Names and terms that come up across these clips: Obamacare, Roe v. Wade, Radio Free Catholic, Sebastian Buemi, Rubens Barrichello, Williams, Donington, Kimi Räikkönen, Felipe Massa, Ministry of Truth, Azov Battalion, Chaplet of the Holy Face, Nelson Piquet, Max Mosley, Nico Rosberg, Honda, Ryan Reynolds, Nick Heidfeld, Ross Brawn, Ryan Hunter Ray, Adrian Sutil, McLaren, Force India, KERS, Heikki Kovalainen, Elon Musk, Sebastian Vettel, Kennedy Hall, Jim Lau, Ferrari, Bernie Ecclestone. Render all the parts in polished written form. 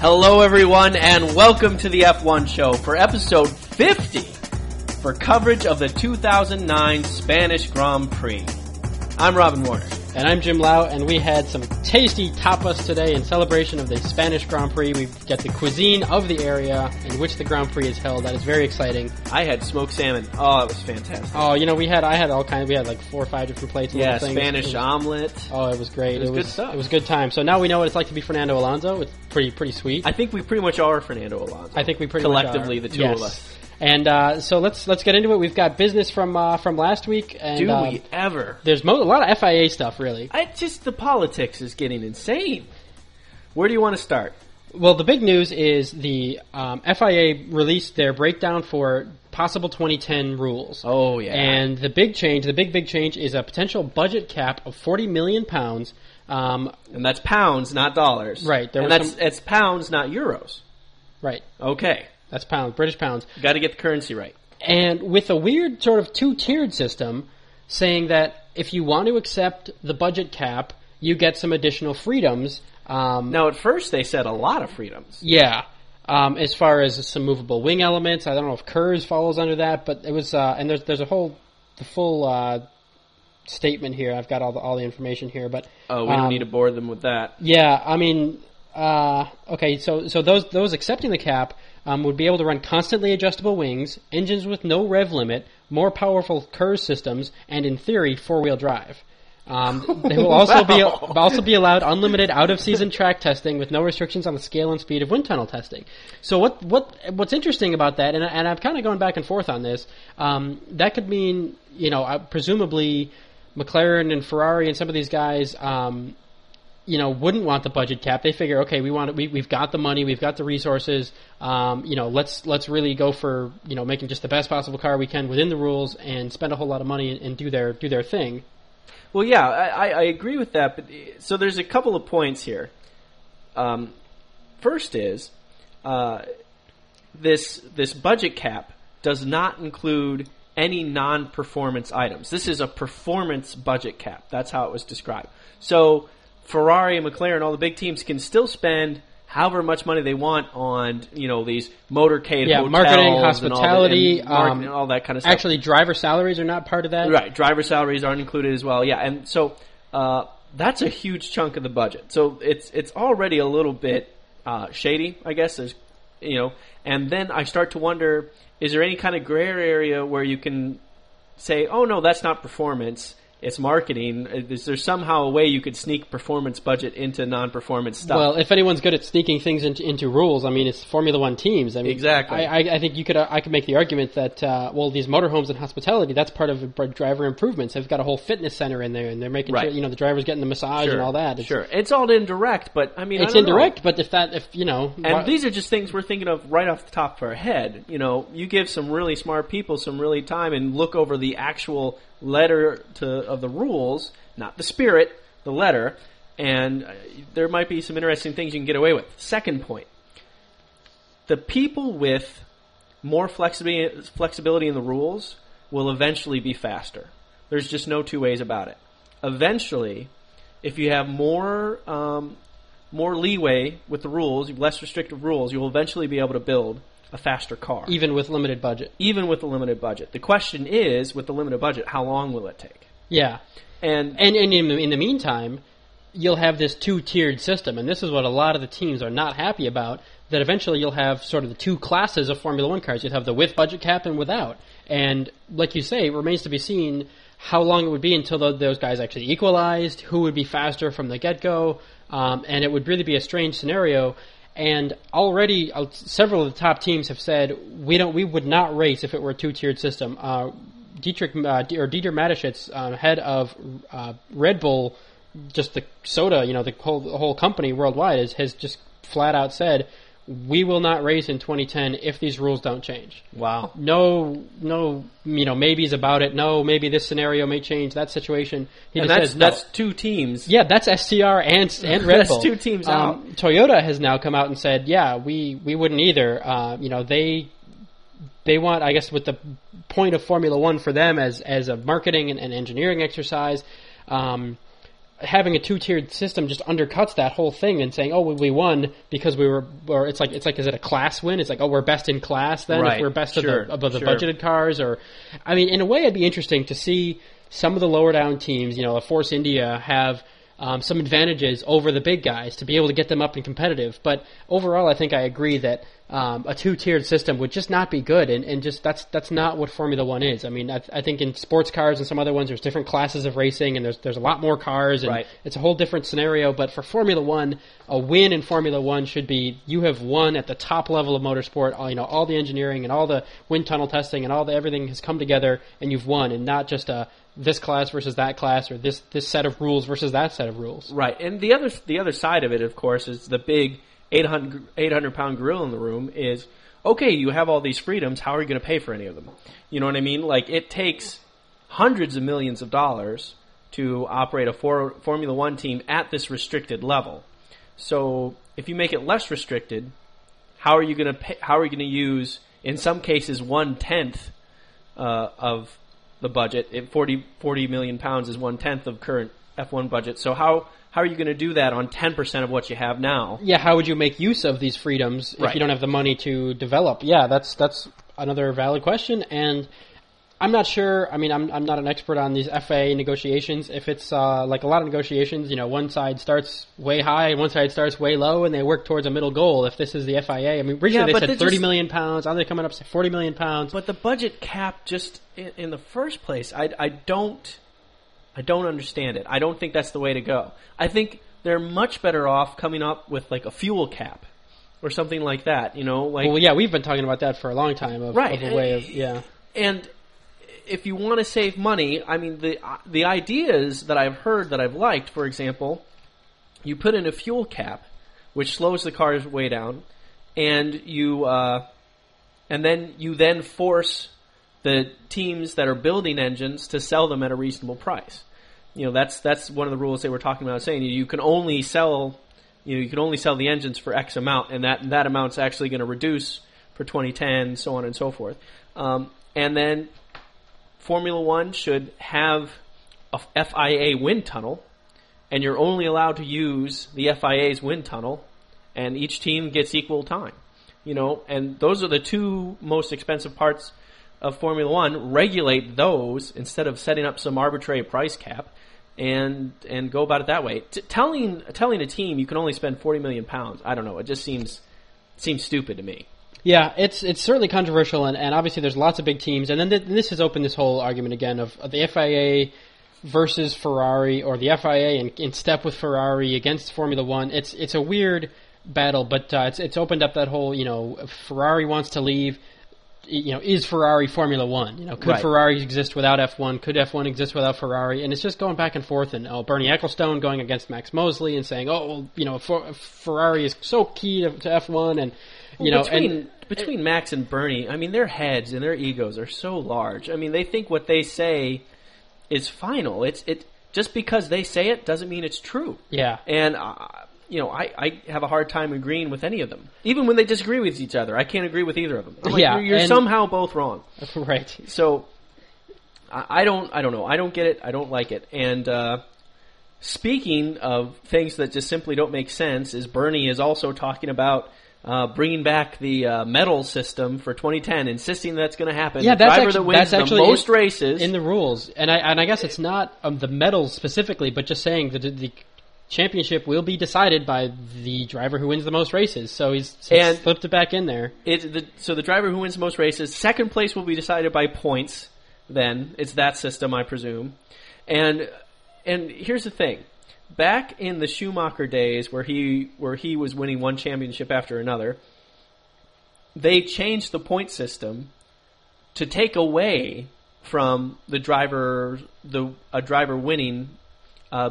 Hello everyone and welcome to the F1 show for episode 50 for coverage of the 2009 Spanish Grand Prix. I'm Robin Warner. And I'm Jim Lau, and we had some tasty tapas today in celebration of the Spanish Grand Prix. We've got the cuisine of the area in which the Grand Prix is held. That is very exciting. I had smoked salmon. Oh, it was fantastic. Oh, you know, I had all kinds. We had like 4 or 5 different plates. Yeah, Spanish omelet. Oh, it was great. It was good stuff. It was good time. So now we know what it's like to be Fernando Alonso. It's pretty sweet. I think we pretty much are Fernando Alonso. I think we pretty much are. Collectively, the two of us. And so let's get into it. We've got business from last week. And, do we ever? There's a lot of FIA stuff, really. The politics is getting insane. Where do you want to start? Well, the big news is the FIA released their breakdown for possible 2010 rules. Oh, yeah. And the big change is a potential budget cap of £40 million. And that's pounds, not dollars. Right. It's pounds, not euros. Right. Okay. That's pounds, British pounds. You've got to get the currency right. And with a weird sort of two-tiered system saying that if you want to accept the budget cap, you get some additional freedoms. Now, at first they said a lot of freedoms. Yeah. As far as some movable wing elements. I don't know if KERS follows under that, but it was – and there's a whole – the full statement here. I've got all the information here. But we don't need to bore them with that. Yeah. I mean – okay, so those accepting the cap would be able to run constantly adjustable wings, engines with no rev limit, more powerful KERS systems, and in theory, 4-wheel drive. They will also be allowed unlimited out-of-season track testing with no restrictions on the scale and speed of wind tunnel testing. So what's interesting about that, and I'm kind of going back and forth on this, that could mean, you know, presumably McLaren and Ferrari and some of these guys you know, wouldn't want the budget cap. They figure, okay, we've got the money, we've got the resources. You know, let's really go for, you know, making just the best possible car we can within the rules and spend a whole lot of money and do their thing. Well, yeah, I agree with that. But so there's a couple of points here. First is this budget cap does not include any non-performance items. This is a performance budget cap. That's how it was described. So Ferrari, McLaren, all the big teams can still spend however much money they want on, you know, these motorcade hotels, marketing, hospitality, and all that kind of stuff. Actually, driver salaries are not part of that. Right, driver salaries aren't included as well. Yeah, and so that's a huge chunk of the budget. So it's already a little bit shady, I guess. You know, and then I start to wonder: is there any kind of gray area where you can say, "Oh no, that's not performance"? It's marketing. Is there somehow a way you could sneak performance budget into non-performance stuff? Well, if anyone's good at sneaking things into rules, I mean, it's Formula One teams. I mean, exactly. I think I could make the argument that, well, these motorhomes and hospitality, that's part of driver improvements. They've got a whole fitness center in there, and they're making sure, you know, the driver's getting the massage and all that. It's all indirect, but I mean, it's indirect, but if you know, and these are just things we're thinking of right off the top of our head. You know, you give some really smart people some really time and look over the actual letter of the rules, not the spirit, the letter, and there might be some interesting things you can get away with. Second point, the people with more flexibility in the rules will eventually be faster. There's just no two ways about it. Eventually, if you have more leeway with the rules, less restrictive rules, you will eventually be able to build a faster car. Even with limited budget. Even with a limited budget. The question is, with the limited budget, how long will it take? Yeah. And in the meantime, you'll have this two-tiered system, and this is what a lot of the teams are not happy about, that eventually you'll have sort of the two classes of Formula One cars. You'll have the with budget cap and without. And like you say, it remains to be seen how long it would be until those guys actually equalized, who would be faster from the get-go, and it would really be a strange scenario. And already several of the top teams have said we would not race if it were a two-tiered system. Dieter Mateschitz, head of Red Bull, just the soda, you know, the whole company worldwide, has just flat out said we will not race in 2010 if these rules don't change. Wow. No, you know, maybes about it. No, maybe this scenario may change, that situation. That's two teams. Yeah, that's STR and Red Bull. That's two teams out. Toyota has now come out and said, yeah, we wouldn't either. You know, they they want, I guess, with the point of Formula One for them as a marketing and engineering exercise, having a two-tiered system just undercuts that whole thing and saying, oh, we won because we were, or it's like, is it a class win? It's like, oh, we're best in class then, right, if we're best above the budgeted cars, or, I mean, in a way, it'd be interesting to see some of the lower down teams, you know, the Force India have some advantages over the big guys to be able to get them up and competitive. But overall, I think I agree that a two-tiered system would just not be good, and just that's not what Formula One is. I mean, I think in sports cars and some other ones, there's different classes of racing, and there's a lot more cars, and it's a whole different scenario. But for Formula One, a win in Formula One should be you have won at the top level of motorsport. All, you know, all the engineering and all the wind tunnel testing and all the everything has come together, and you've won, and not just a this class versus that class, or this set of rules versus that set of rules. Right, and the other side of it, of course, is the big 800-pound gorilla in the room is, okay, you have all these freedoms, how are you going to pay for any of them? You know what I mean? Like, it takes hundreds of millions of dollars to operate a Formula One team at this restricted level. So if you make it less restricted, how are you going to pay, how are you going to use, in some cases, 1/10 of the budget? 40 million pounds is 1/10 of current F1 budget. So how are you going to do that on 10% of what you have now? Yeah, how would you make use of these freedoms if you don't have the money to develop? Yeah, that's another valid question, and I'm not sure. I mean, I'm not an expert on these FIA negotiations. If it's like a lot of negotiations, you know, one side starts way high and one side starts way low, and they work towards a middle goal. If this is the FIA, I mean, originally they said 30 million pounds. Now they're coming up to 40 million pounds. But the budget cap, just in the first place, I don't understand it. I don't think that's the way to go. I think they're much better off coming up with like a fuel cap or something like that. You know, like, well, yeah, we've been talking about that for a long time. Of a way of, yeah. And if you want to save money, I mean, the ideas that I've heard that I've liked, for example, you put in a fuel cap, which slows the cars way down, and you then force the teams that are building engines to sell them at a reasonable price. You know, that's one of the rules they were talking about, saying you can only sell the engines for X amount, and that amount's actually going to reduce for 2010, so on and so forth. And then Formula One should have a FIA wind tunnel, and you're only allowed to use the FIA's wind tunnel, and each team gets equal time. You know, and those are the two most expensive parts of Formula One. Regulate those instead of setting up some arbitrary price cap, and go about it that way. Telling a team you can only spend 40 million pounds, I don't know, it just seems stupid to me. Yeah, it's certainly controversial, and obviously there's lots of big teams, and then this has opened this whole argument again of the FIA versus Ferrari, or the FIA in step with Ferrari against Formula One. It's a weird battle, but it's opened up that whole, you know, Ferrari wants to leave. You know, is Ferrari Formula One? You know, could Ferrari exist without F1? Could F1 exist without Ferrari? And it's just going back and forth. And Bernie Ecclestone going against Max Mosley and saying, "Oh, well, you know, Ferrari is so key to F1." And between Max and Bernie, I mean, their heads and their egos are so large. I mean, they think what they say is final. It just because they say it doesn't mean it's true. Yeah, and you know, I have a hard time agreeing with any of them. Even when they disagree with each other, I can't agree with either of them. I'm like, you're somehow both wrong. Right. So I don't know. I don't get it. I don't like it. And speaking of things that just simply don't make sense, is Bernie is also talking about bringing back the medal system for 2010, insisting that's going to happen. Yeah, the driver that wins the most races in the rules. And I guess it's not the medals specifically, but just saying that the championship will be decided by the driver who wins the most races. So he's flipped it back in there. So the driver who wins the most races, second place will be decided by points then. It's that system, I presume. And here's the thing. Back in the Schumacher days, where he was winning one championship after another, they changed the point system to take away from the driver, a driver winning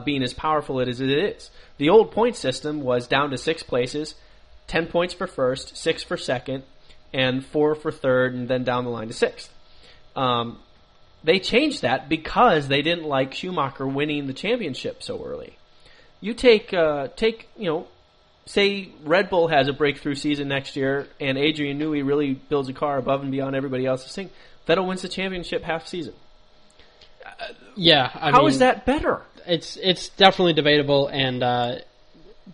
being as powerful as it is. The old point system was down to 6 places, 10 points for first, 6 for second, and 4 for third, and then down the line to 6th. They changed that because they didn't like Schumacher winning the championship so early. You take say Red Bull has a breakthrough season next year and Adrian Newey really builds a car above and beyond everybody else's thing, Vettel wins the championship half season. How is that better? It's definitely debatable and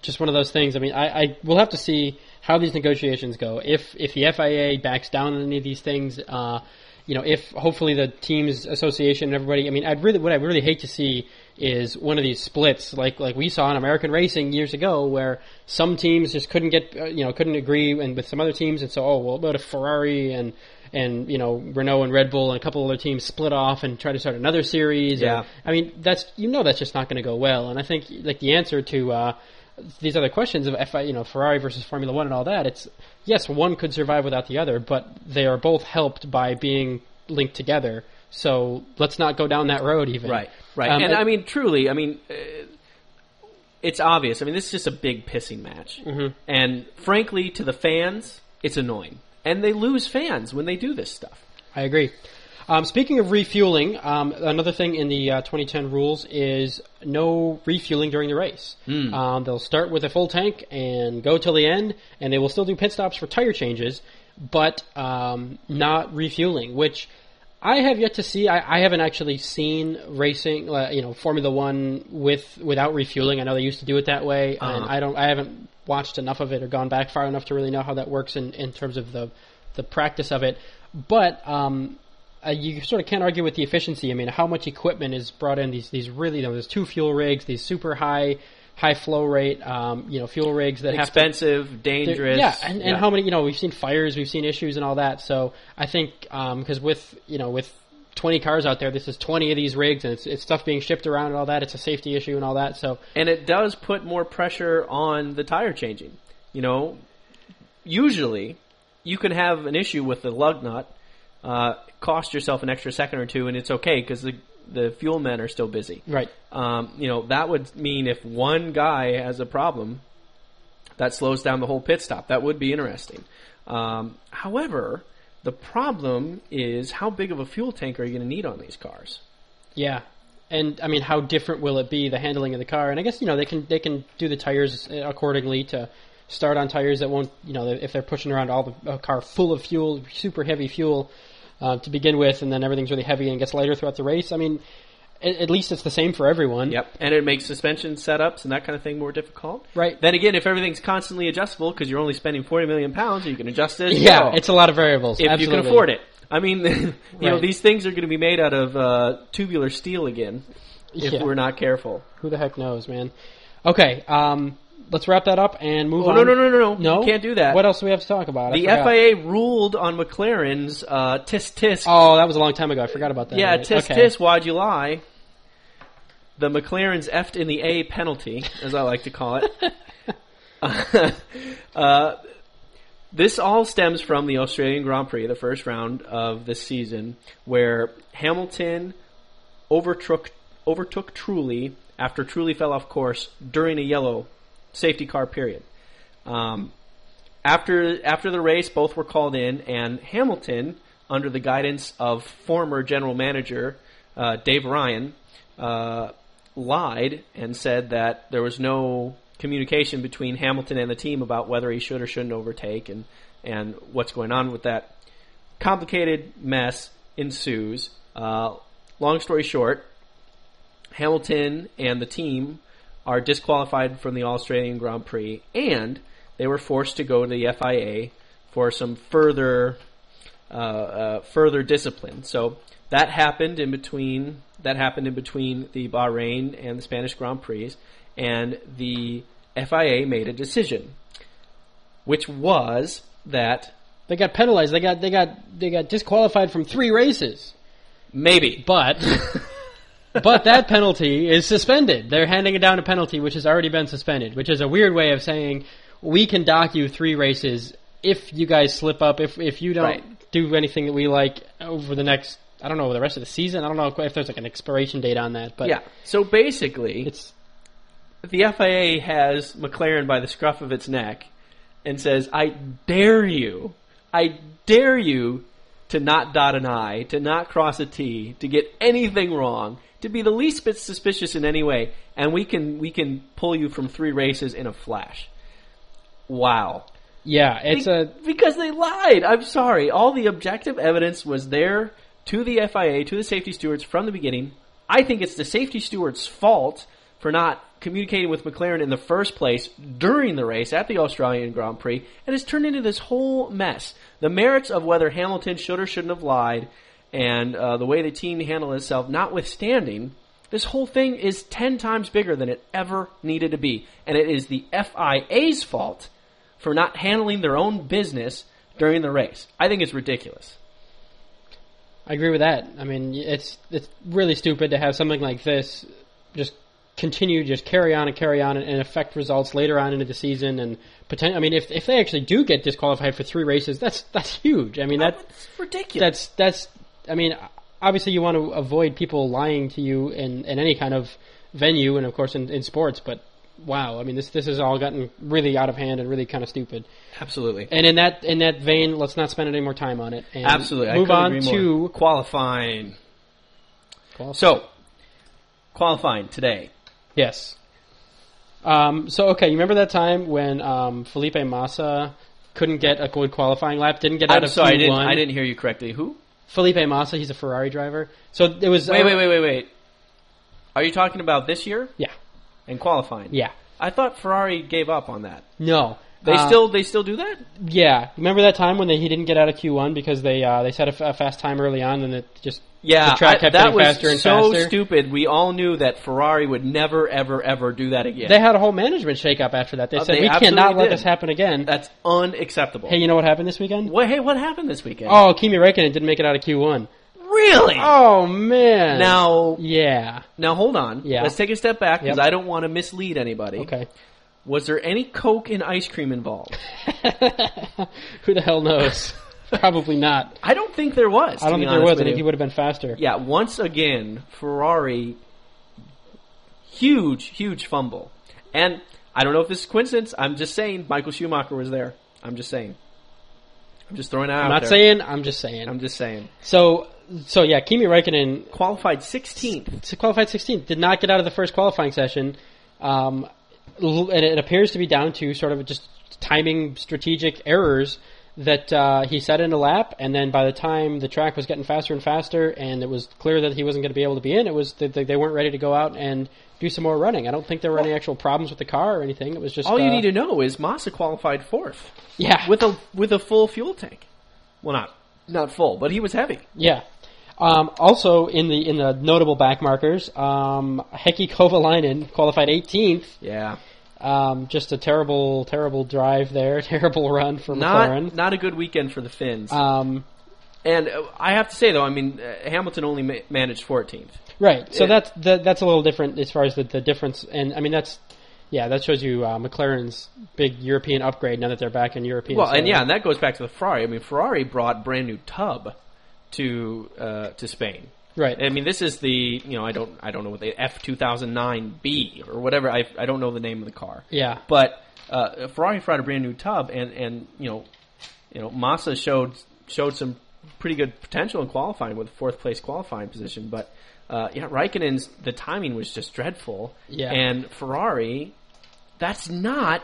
just one of those things. I mean, I will have to see how these negotiations go. If the FIA backs down on any of these things, if hopefully the teams association and everybody, I mean, what I'd really hate to see is one of these splits like we saw in American racing years ago, where some teams just couldn't agree and with some other teams, and so what if Ferrari and Renault and Red Bull and a couple other teams split off and try to start another series? Yeah, and, I mean that's just not going to go well. And I think like the answer to these other questions of Ferrari versus Formula One and all that, it's yes, one could survive without the other, but they are both helped by being linked together. So let's not go down that road even. Right. It's obvious. I mean, this is just a big pissing match. Mm-hmm. And frankly, to the fans, it's annoying. And they lose fans when they do this stuff. I agree. Speaking of refueling, another thing in the 2010 rules is no refueling during the race. Mm. They'll start with a full tank and go till the end, and they will still do pit stops for tire changes, but not refueling, which I have yet to see. I haven't actually seen racing, Formula One without refueling. I know they used to do it that way, and I haven't watched enough of it or gone back far enough to really know how that works in terms of the practice of it. But you sort of can't argue with the efficiency. I mean, how much equipment is brought in? These really, there's two fuel rigs, these super high flow rate, fuel rigs that have expensive, dangerous. Yeah, and how many? We've seen fires, we've seen issues, and all that. So I think because with 20 cars out there, this is 20 of these rigs, and it's stuff being shipped around and all that. It's a safety issue and all that. So and it does put more pressure on the tire changing. Usually you can have an issue with the lug nut, cost yourself an extra second or two, and it's okay because the fuel men are still busy. Right. That would mean if one guy has a problem, that slows down the whole pit stop. That would be interesting. However, the problem is how big of a fuel tank are you going to need on these cars? Yeah. And, I mean, how different will it be, the handling of the car? And I guess, they can do the tires accordingly to start on tires that won't, if they're pushing around a car full of fuel, super heavy fuel, to begin with, and then everything's really heavy and gets lighter throughout the race. I mean, at least it's the same for everyone. Yep, and it makes suspension setups and that kind of thing more difficult. Right. Then again, if everything's constantly adjustable because you're only spending 40 million pounds, you can adjust it. Yeah, it's a lot of variables. If Absolutely. You can afford it. I mean, these things are going to be made out of tubular steel again if we're not careful. Who the heck knows, man? Okay, let's wrap that up and move on. No. Can't do that. What else do we have to talk about? The FIA ruled on McLaren's tisk-tisk. Oh, that was a long time ago. I forgot about that. Yeah, tisk-tisk, why'd you lie? The McLaren's effed in the A penalty, as I like to call it. This all stems from the Australian Grand Prix, the first round of this season, where Hamilton overtook Trulli after Trulli fell off course during a yellow safety car period. After the race, both were called in, and Hamilton, under the guidance of former general manager Dave Ryan, lied and said that there was no communication between Hamilton and the team about whether he should or shouldn't overtake and what's going on with that. Complicated mess ensues. Long story short, Hamilton and the team are disqualified from the Australian Grand Prix, and they were forced to go to the FIA for some further discipline. So that happened in between the Bahrain and the Spanish Grand Prix, and the FIA made a decision, which was that they got penalized. They got disqualified from 3 races, maybe, but. But that penalty is suspended. They're handing it down a penalty which has already been suspended, which is a weird way of saying we can dock you 3 races if you guys slip up, if you don't do anything that we like over the next, I don't know, the rest of the season. I don't know if there's like an expiration date on that. But yeah. So basically, the FIA has McLaren by the scruff of its neck and says, I dare you to not dot an I, to not cross a T, to get anything wrong, to be the least bit suspicious in any way, and we can pull you from 3 races in a flash. wow. Yeah, it's because they lied. I'm sorry. All the objective evidence was there to the FIA, to the safety stewards from the beginning. I think it's the safety stewards' fault for not communicating with McLaren in the first place during the race at the Australian Grand Prix, and it's turned into this whole mess. The merits of whether Hamilton should or shouldn't have lied and the way the team handled itself notwithstanding, this whole thing is 10 times bigger than it ever needed to be, and it is the FIA's fault for not handling their own business during the race. I think it's ridiculous. I agree with that. I mean, it's really stupid to have something like this just continue, just carry on and affect results later on into the season and pretend. I mean, if they actually do get disqualified for 3 races, that's huge. I mean, that's ridiculous. That's I mean, obviously you want to avoid people lying to you in any kind of venue and of course in sports, but wow, I mean this has all gotten really out of hand and really kind of stupid. Absolutely. And in that vein, let's not spend any more time on it. And absolutely. Move on to qualifying. So, qualifying today. Yes. So okay, you remember that time when Felipe Massa couldn't get a good qualifying lap, didn't get out of Q1? I'm sorry, I didn't hear you correctly. Who? Felipe Massa. He's a Ferrari driver. So it was. Wait. Are you talking about this year? Yeah. And qualifying. Yeah. I thought Ferrari gave up on that. No. They still do that? Yeah. Remember that time when he didn't get out of Q1 because they set a fast time early on and it just the track kept getting faster and faster? That was so stupid. We all knew that Ferrari would never, ever, ever do that again. They had a whole management shakeup after that. They said, we cannot let this happen again. That's unacceptable. Hey, you know what happened this weekend? What happened this weekend? Oh, Kimi Räikkönen didn't make it out of Q1. Really? Oh, man. Now, hold on. Yeah. Let's take a step back because I don't want to mislead anybody. Okay. Was there any Coke and ice cream involved? Who the hell knows? Probably not. I don't think there was. I don't think there was. I think he would have been faster. Yeah. Once again, Ferrari, huge fumble. And I don't know if this is coincidence. I'm just saying Michael Schumacher was there. I'm just saying. I'm just throwing it out there. I'm not saying. I'm just saying. I'm just saying. So yeah, Kimi Räikkönen qualified 16th. Did not get out of the first qualifying session. And it appears to be down to sort of just timing strategic errors that he set in a lap, and then by the time the track was getting faster and faster and it was clear that he wasn't going to be able to be in, it was that they weren't ready to go out and do some more running. I don't think there were any actual problems with the car or anything. It was just all you need to know is Massa qualified 4th. Yeah. With a full fuel tank. Well, not full, but he was heavy. Yeah. Also, in the notable backmarkers, Heikki Kovalainen qualified 18th. Yeah. Just a terrible drive there, terrible run for McLaren. Not a good weekend for the Finns. And I have to say, though, I mean, Hamilton only managed 14th. Right, so that's a little different as far as the difference. And, I mean, that shows you McLaren's big European upgrade now that they're back in European. Well, and that goes back to the Ferrari. I mean, Ferrari brought brand-new tub to Spain. Right. I mean, this is the, I don't know what the F2009B or whatever. I don't know the name of the car. Yeah. But Ferrari tried a brand new tub and Massa showed some pretty good potential in qualifying with a 4th place qualifying position, but Raikkonen's the timing was just dreadful. Yeah. And Ferrari, that's not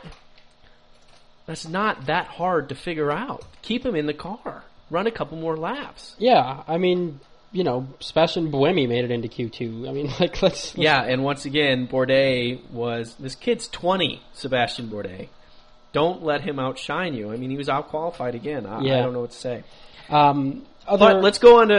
that hard to figure out. Keep him in the car. Run a couple more laps. Yeah, I mean, Sebastian Buemi made it into Q2. I mean, like, let's... Yeah, and once again, Bourdais was... This kid's 20, Sebastian Bourdais. Don't let him outshine you. I mean, he was out-qualified again. I don't know what to say. But let's go on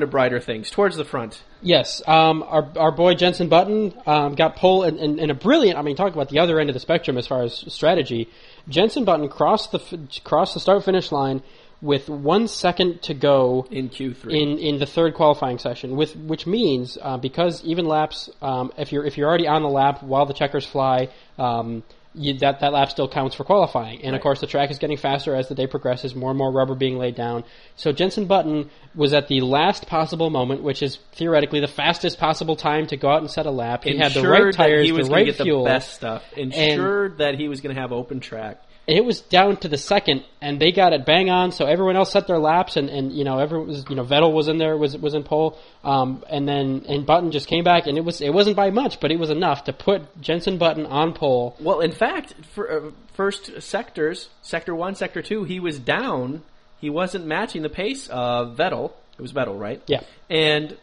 to brighter things, towards the front. Yes, our boy Jenson Button got pole in a brilliant. I mean, talk about the other end of the spectrum as far as strategy. Jenson Button crossed the start-finish line with 1 second to go in Q3 in the third qualifying session, which means because even laps, if you're already on the lap while the checkers fly, that lap still counts for qualifying. And right. Of course, the track is getting faster as the day progresses. More and more rubber being laid down. So Jenson Button was at the last possible moment, which is theoretically the fastest possible time to go out and set a lap. He had the right tires, the right fuel. Ensured that he was going to get the best stuff. Ensured that he was going to have open track. It was down to the second, and they got it bang on. So everyone else set their laps, and you know, everyone was, you know, Vettel was in there, was in pole, and Button just came back, and it wasn't by much, but it was enough to put Jenson Button on pole. Well, in fact, for first sectors, sector one, sector two, he was down. He wasn't matching the pace of Vettel. It was Vettel, right? Yeah. And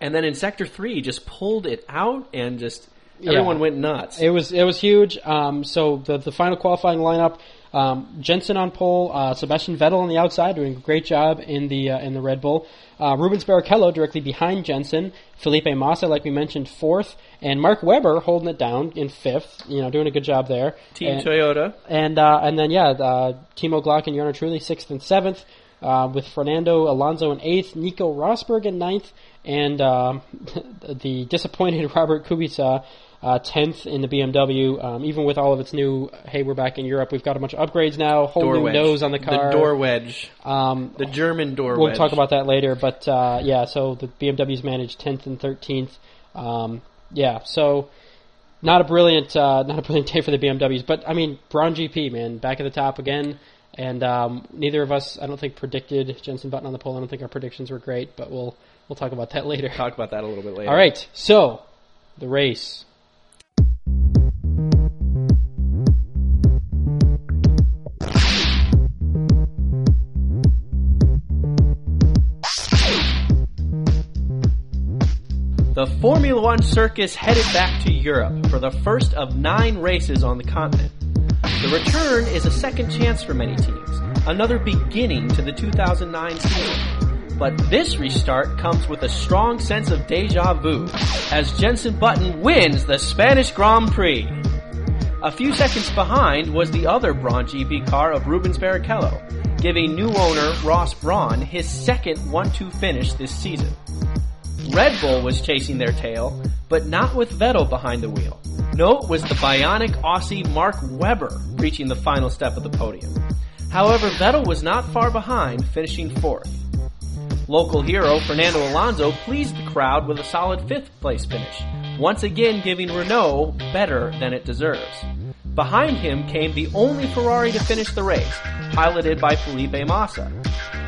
then in sector three, just pulled it out and just. Everyone went nuts. It was huge. So the final qualifying lineup: Jenson on pole, Sebastian Vettel on the outside, doing a great job in the Red Bull. Rubens Barrichello directly behind Jenson. Felipe Massa, like we mentioned, fourth, and Mark Webber holding it down in fifth. You know, doing a good job there. Team Toyota. And then Timo Glock and Jarno Trulli sixth and seventh, with Fernando Alonso in eighth, Nico Rosberg in ninth, and the disappointed Robert Kubica. 10th in the BMW, even with all of its new, hey, we're back in Europe, we've got a bunch of upgrades now, whole new nose on the car. The door wedge. The German door wedge. We'll talk about that later, but so the BMW's managed 10th and 13th. So not a brilliant day for the BMWs, but I mean, Braun GP, man, back at the top again, and neither of us, I don't think, predicted Jenson Button on the pole. I don't think our predictions were great, but we'll talk about that later. Talk about that a little bit later. All right, so the race. The Formula One circus headed back to Europe for the first of 9 races on the continent. The return is a second chance for many teams, another beginning to the 2009 season. But this restart comes with a strong sense of deja vu as Jenson Button wins the Spanish Grand Prix. A few seconds behind was the other Braun GP car of Rubens Barrichello, giving new owner Ross Brawn his second 1-2 finish this season. Red Bull was chasing their tail, but not with Vettel behind the wheel. No, it was the bionic Aussie Mark Webber reaching the final step of the podium. However, Vettel was not far behind, finishing 4th. Local hero Fernando Alonso pleased the crowd with a solid 5th place finish, once again giving Renault better than it deserves. Behind him came the only Ferrari to finish the race, piloted by Felipe Massa.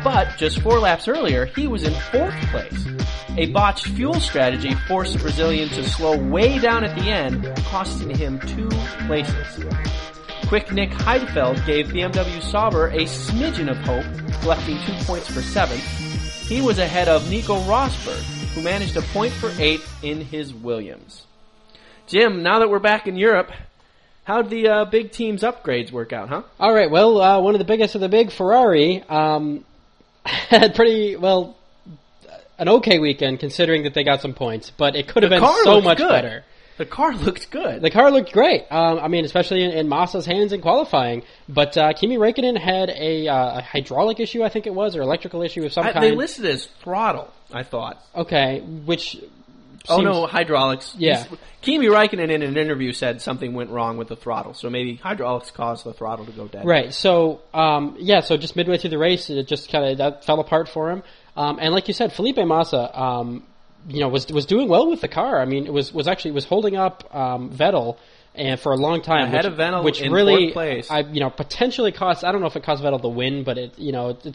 But just 4 laps earlier, he was in 4th place. A botched fuel strategy forced the Brazilian to slow way down at the end, costing him 2 places. Quick Nick Heidfeld gave BMW Sauber a smidgen of hope, collecting 2 points for 7th. He was ahead of Nico Rosberg, who managed a point for 8th in his Williams. Jim, now that we're back in Europe, how'd the big team's upgrades work out, huh? All right, well, one of the biggest of the big, Ferrari, had pretty, well, an okay weekend considering that they got some points, but it could have been so much better. The car looked good. The car looked great. I mean, especially in Massa's hands in qualifying. But Kimi Räikkönen had a hydraulic issue, I think it was, or electrical issue of some kind. They listed it as throttle, I thought. Okay, which... Oh, no, hydraulics. Yeah. Kimi Räikkönen in an interview said something went wrong with the throttle, so maybe hydraulics caused the throttle to go dead. Right, so, so just midway through the race, it just kind of fell apart for him. And like you said, Felipe Massa, was doing well with the car. I mean, it was actually holding up Vettel and for a long time, ahead of Vettel, which in really, 4th place. Potentially cost. I don't know if it cost Vettel the win, but it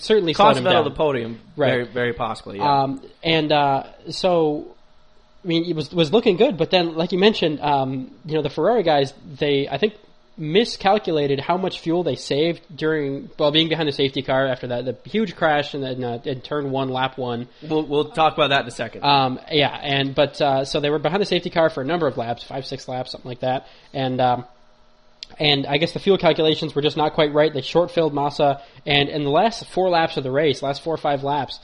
certainly cost him Vettel down. The podium, right? Very, very possibly. Yeah. So. I mean, it was looking good, but then, like you mentioned, the Ferrari guys, they, I think, miscalculated how much fuel they saved being behind the safety car after that, the huge crash in turn one, lap one. We'll talk about that in a second. So they were behind the safety car for a number of laps, 5-6 laps, something like that, and I guess the fuel calculations were just not quite right. They short-filled Massa, and in the last 4 laps of the race, last 4 or 5 laps,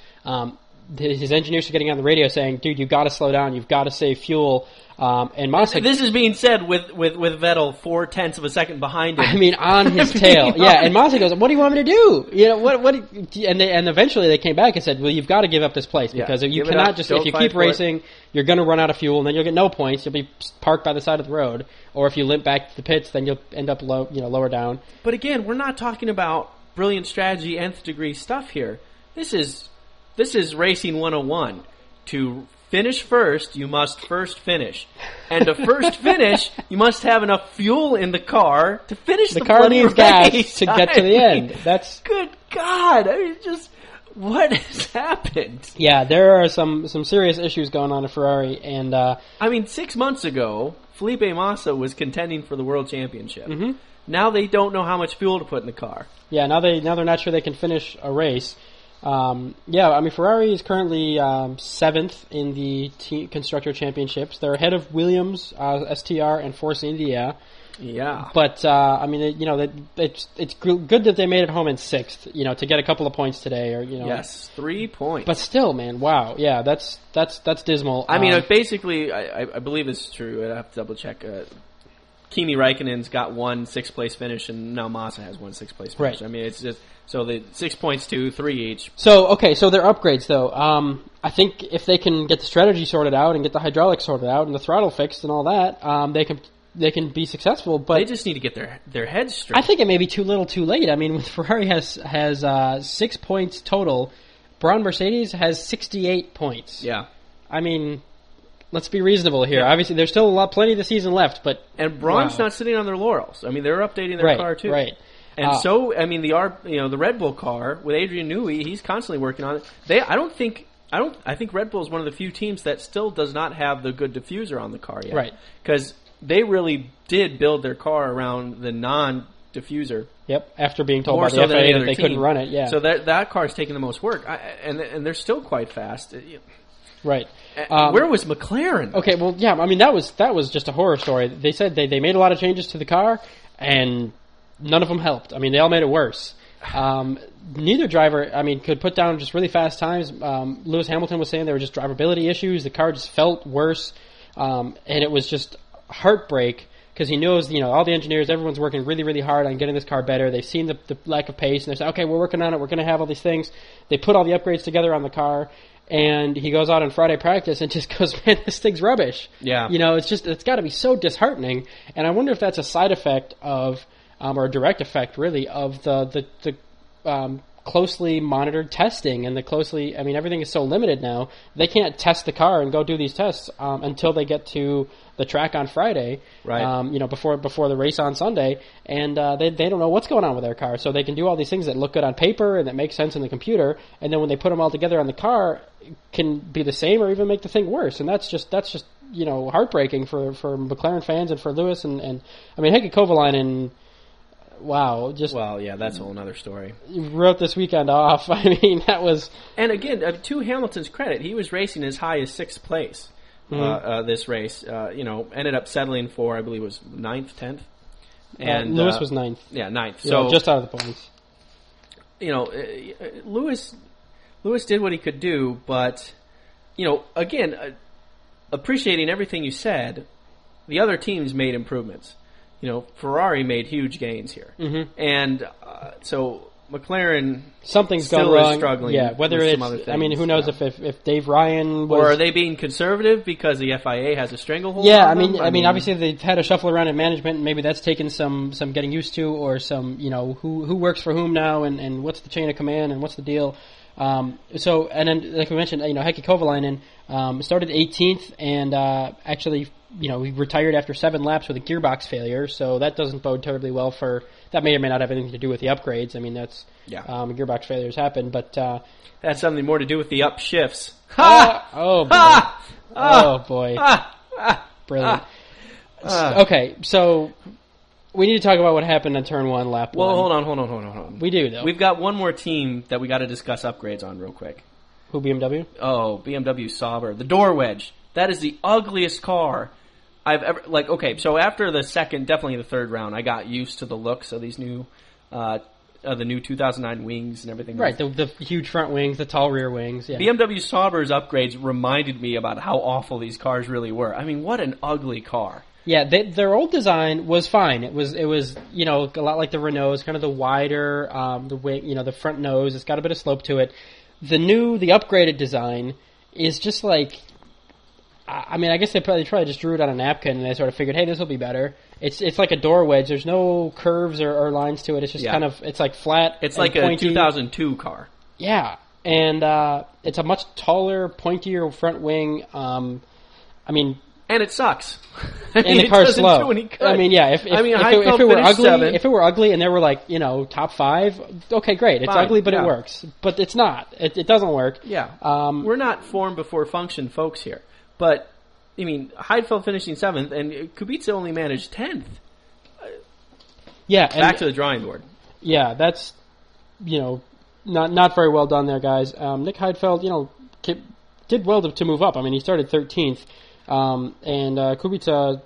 his engineers are getting on the radio saying, dude, you've got to slow down. You've got to save fuel. And Massa... This is being said with Vettel 4 tenths of a second behind him. I mean, on his tail. Yeah, and Massa goes, what do you want me to do? You know, what? And eventually they came back and said, well, you've got to give up this place because you cannot just... If you keep racing, you're going to run out of fuel and then you'll get no points. You'll be parked by the side of the road. Or if you limp back to the pits, then you'll end up lower down. But again, we're not talking about brilliant strategy, nth degree stuff here. This is... This is Racing 101 to finish first, you must first finish. And to first finish, you must have enough fuel in the car to finish the car needs gas to get to the end. That's good God. I mean, just what has happened? Yeah, there are some serious issues going on at Ferrari. And I mean, 6 months ago, Felipe Massa was contending for the world championship. Mm-hmm. Now they don't know how much fuel to put in the car. Yeah, now they're not sure they can finish a race. Yeah, I mean, Ferrari is currently 7th in the Constructor Championships. They're ahead of Williams, STR, and Force India. Yeah. But, I mean, it's good that they made it home in 6th, to get a couple of points today. Or Yes, 3 points. But still, man, wow. Yeah, that's dismal. I mean, basically, I believe it's true. I have to double-check. Kimi Räikkönen's got one sixth-place finish, and now Massa has one sixth-place finish. Right. I mean, it's just... So the 6 points, 2, 3 each. So their upgrades, though. I think if they can get the strategy sorted out and get the hydraulics sorted out and the throttle fixed and all that, they can be successful. But they just need to get their heads straight. I think it may be too little, too late. I mean, Ferrari has 6 points total. Braun Mercedes has 68 points. Yeah. I mean, let's be reasonable here. Yeah. Obviously, there's still plenty of the season left, but and Braun's not sitting on their laurels. I mean, they're updating their car too. Right. And so, I mean, the Red Bull car with Adrian Newey, he's constantly working on it. I think Red Bull is one of the few teams that still does not have the good diffuser on the car yet. Right. Because they really did build their car around the non-diffuser. Yep. After being told by the FIA that they couldn't run it. Yeah. So that car is taking the most work, and they're still quite fast. Right. Where was McLaren? Okay. Well, yeah. I mean, that was just a horror story. They said they made a lot of changes to the car and none of them helped. I mean, they all made it worse. Neither driver, I mean, could put down just really fast times. Lewis Hamilton was saying there were just drivability issues. The car just felt worse. And it was just heartbreak because he knows, all the engineers, everyone's working really, really hard on getting this car better. They've seen the lack of pace, and they're saying, okay, we're working on it. We're going to have all these things. They put all the upgrades together on the car, and he goes out on Friday practice and just goes, man, this thing's rubbish. Yeah. It's got to be so disheartening. And I wonder if that's a side effect of... or a direct effect, really, of the closely monitored testing and everything is so limited now. They can't test the car and go do these tests until they get to the track on Friday, right? Before the race on Sunday, and they don't know what's going on with their car. So they can do all these things that look good on paper and that make sense in the computer, and then when they put them all together on the car, it can be the same or even make the thing worse. And that's just heartbreaking for McLaren fans and for Lewis and I mean Heikki Kovalainen. Wow. That's a whole other story. You wrote this weekend off. I mean, that was... And again, to Hamilton's credit, he was racing as high as 6th place this race. Ended up settling for, I believe it was 9th, 10th. And Lewis was 9th. Yeah, 9th. So just out of the points. Lewis did what he could do, but, again, appreciating everything you said, the other teams made improvements. Ferrari made huge gains here. Mm-hmm. And so McLaren something's still gone wrong. Is struggling whether with it's, some other things. I mean, who knows if Dave Ryan was... Or are they being conservative because the FIA has a stranglehold on them? I mean, obviously they've had a shuffle around in management, and maybe that's taken some getting used to or some, who works for whom now and what's the chain of command and what's the deal. So, and then, like we mentioned, Heikki Kovalainen started 18th and actually... he retired after 7 laps with a gearbox failure, so that doesn't bode terribly well for... That may or may not have anything to do with the upgrades. I mean, that's... Yeah. Gearbox failures happen, but... that's something more to do with the upshifts. Ha! Oh, boy. Ha! Oh, boy. Ha! Brilliant. Okay, so... We need to talk about what happened on turn 1, lap 1. Well, hold on. We do, though. We've got one more team that we got to discuss upgrades on real quick. Who, BMW? Oh, BMW Sauber. The door wedge. That is the ugliest car I've ever... so after the second, definitely the third round, I got used to the looks of these new... the new 2009 wings and everything. Right, the huge front wings, the tall rear wings. Yeah. BMW Sauber's upgrades reminded me about how awful these cars really were. I mean, what an ugly car. Yeah, their old design was fine. It was a lot like the Renault's, kind of the wider, the wing, the front nose. It's got a bit of slope to it. The upgraded design is just like... I mean, I guess they probably just drew it on a napkin and they sort of figured, hey, this will be better. It's like a door wedge. There's no curves or lines to it. It's just kind of, it's like flat. It's like pointy. A 2002 car. Yeah. And it's a much taller, pointier front wing. I mean... And it sucks. I mean, and the car's slow. Do any good. I mean, yeah. If it were ugly, and they were like, you know, top five. Okay, great. It's ugly, but it works. But it's not. It doesn't work. Yeah. We're not form before function, folks here. But I mean, Heidfeld finishing 7th, and Kubica only managed 10th. Yeah. Back to the drawing board. Yeah, that's not very well done there, guys. Nick Heidfeld, did well to move up. I mean, he started 13th. And Kubica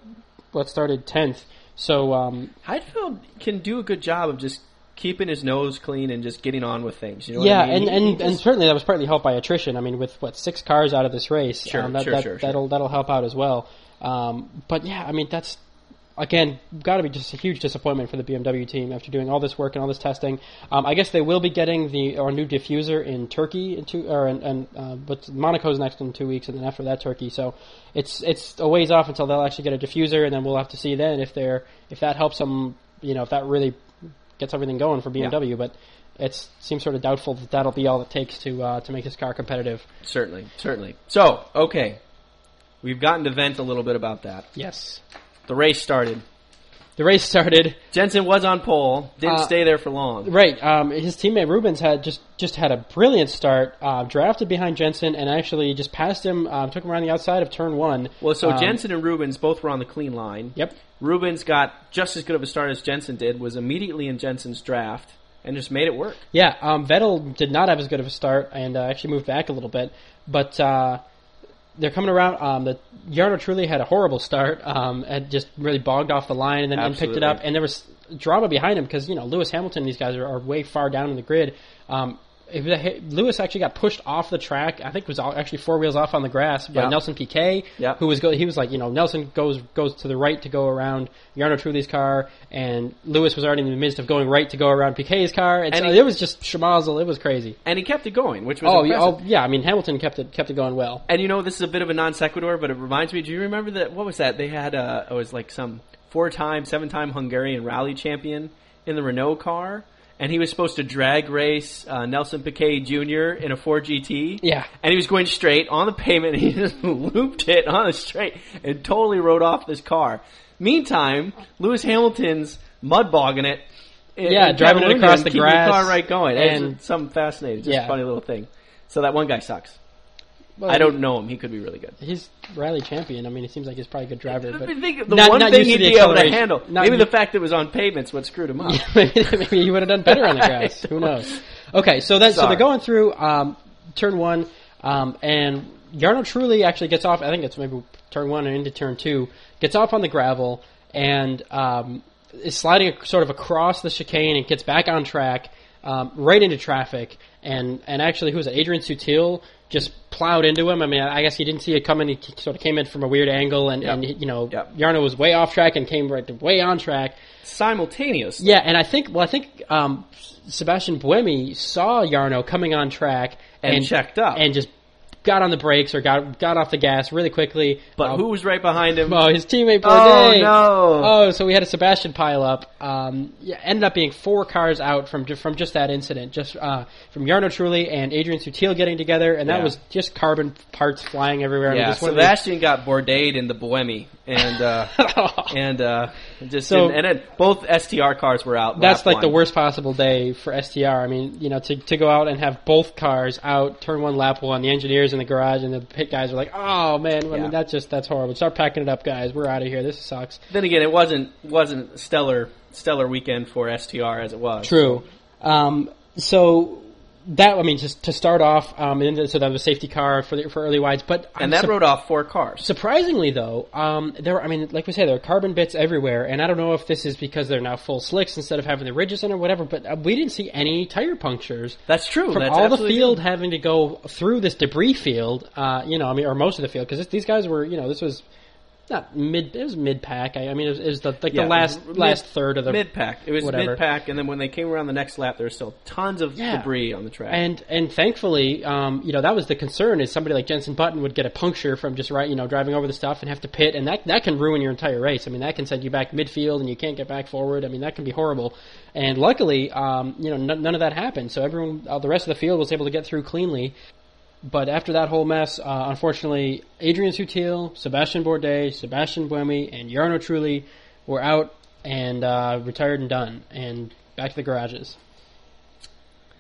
started 10th. So Heidfeld can do a good job of just keeping his nose clean and just getting on with things. And certainly that was partly helped by attrition. I mean, with 6 cars out of this race, that'll help out as well. But yeah, I mean that's again got to be just a huge disappointment for the BMW team after doing all this work and all this testing. I guess they will be getting our new diffuser in Turkey but Monaco's next in 2 weeks, and then after that Turkey. So. It's a ways off until they'll actually get a diffuser, and then we'll have to see then if that helps them, if that really gets everything going for BMW. Yeah. But it seems sort of doubtful that that'll be all it takes to make this car competitive. Certainly. So, okay, we've gotten to vent a little bit about that. Yes. The race started. Jenson was on pole, didn't stay there for long. Right. His teammate Rubens had just had a brilliant start, drafted behind Jenson, and actually just passed him, took him around the outside of turn 1. Well, so Jenson and Rubens both were on the clean line. Yep. Rubens got just as good of a start as Jenson did, was immediately in Jenson's draft, and just made it work. Yeah. Vettel did not have as good of a start, and actually moved back a little bit, but... they're coming around. Jarno Trulli had a horrible start and just really bogged off the line and picked it up. And there was drama behind him because, Lewis Hamilton and these guys are way far down in the grid. Lewis actually got pushed off the track. I think it was actually 4 wheels off on the grass by Nelson Piquet, who was he was like, Nelson goes to the right to go around Jarno Trulli's car, and Lewis was already in the midst of going right to go around Piquet's car, and so it was just schmozzle. It was crazy, and he kept it going, which was impressive. Yeah, I mean Hamilton kept it going well. And this is a bit of a non sequitur, but it reminds me. Do you remember that? What was that? They had it was like some 7-time Hungarian rally champion in the Renault car. And he was supposed to drag race Nelson Piquet Jr. in a 4GT. Yeah. And he was going straight on the pavement, and he just looped it on the straight and totally rode off this car. Meantime, Lewis Hamilton's mud-bogging it. And driving it across the grass. Keeping the car right going. And something fascinating. Just a funny little thing. So that one guy sucks. Well, I don't know him. He could be really good. He's rally champion. I mean, it seems like he's probably a good driver. But the thing he'd be able to handle, the fact that it was on pavements what screwed him up. Maybe he would have done better on the grass. Who knows? Okay, so they're going through turn 1, and Jarno Trulli actually gets off. I think it's maybe turn 1 and into turn 2. Gets off on the gravel and is sliding sort of across the chicane and gets back on track. Right into traffic, and actually, who was it? Adrian Sutil just plowed into him. I mean, I guess he didn't see it coming. He sort of came in from a weird angle, and Jarno was way off track and came way on track. Simultaneously. Yeah, and I think Sebastian Buemi saw Jarno coming on track and checked up and just got on the brakes or got off the gas really quickly. But who was right behind him? Oh, his teammate Bourdais. Oh, no. Oh, so we had a Sebastian pileup. Ended up being 4 cars out from just that incident, from Jarno Trulli and Adrian Sutil getting together, and that was just carbon parts flying everywhere. Yeah, Sebastian got Bourdais in the Buemi, and then both STR cars were out. That's like the worst possible day for STR. I mean, to go out and have both cars out, turn 1 lap 1, the engineers in the garage and the pit guys are like, oh man, I mean that's horrible. Start packing it up, guys. We're out of here. This sucks. Then again, it wasn't stellar weekend for STR as it was. True. Just to start off, so that was a safety car for early wides, but that rode off 4 cars. Surprisingly, though, there were carbon bits everywhere, and I don't know if this is because they're now full slicks instead of having the ridges in or whatever. But we didn't see any tire punctures. That's true. From all the field having to go through this debris field, or most of the field, because these guys were, this was Not mid. It was mid pack. I mean, it was the last third of the mid pack. It was mid pack, and then when they came around the next lap, there was still tons of debris on the track. And thankfully, that was the concern: is somebody like Jenson Button would get a puncture from just driving over the stuff and have to pit, and that can ruin your entire race. I mean, that can send you back midfield, and you can't get back forward. I mean, that can be horrible. And luckily, none of that happened. So everyone, the rest of the field was able to get through cleanly. But after that whole mess, unfortunately, Adrian Sutil, Sebastian Bourdais, Sebastian Buemi, and Jarno Trulli were out and retired and done, and back to the garages.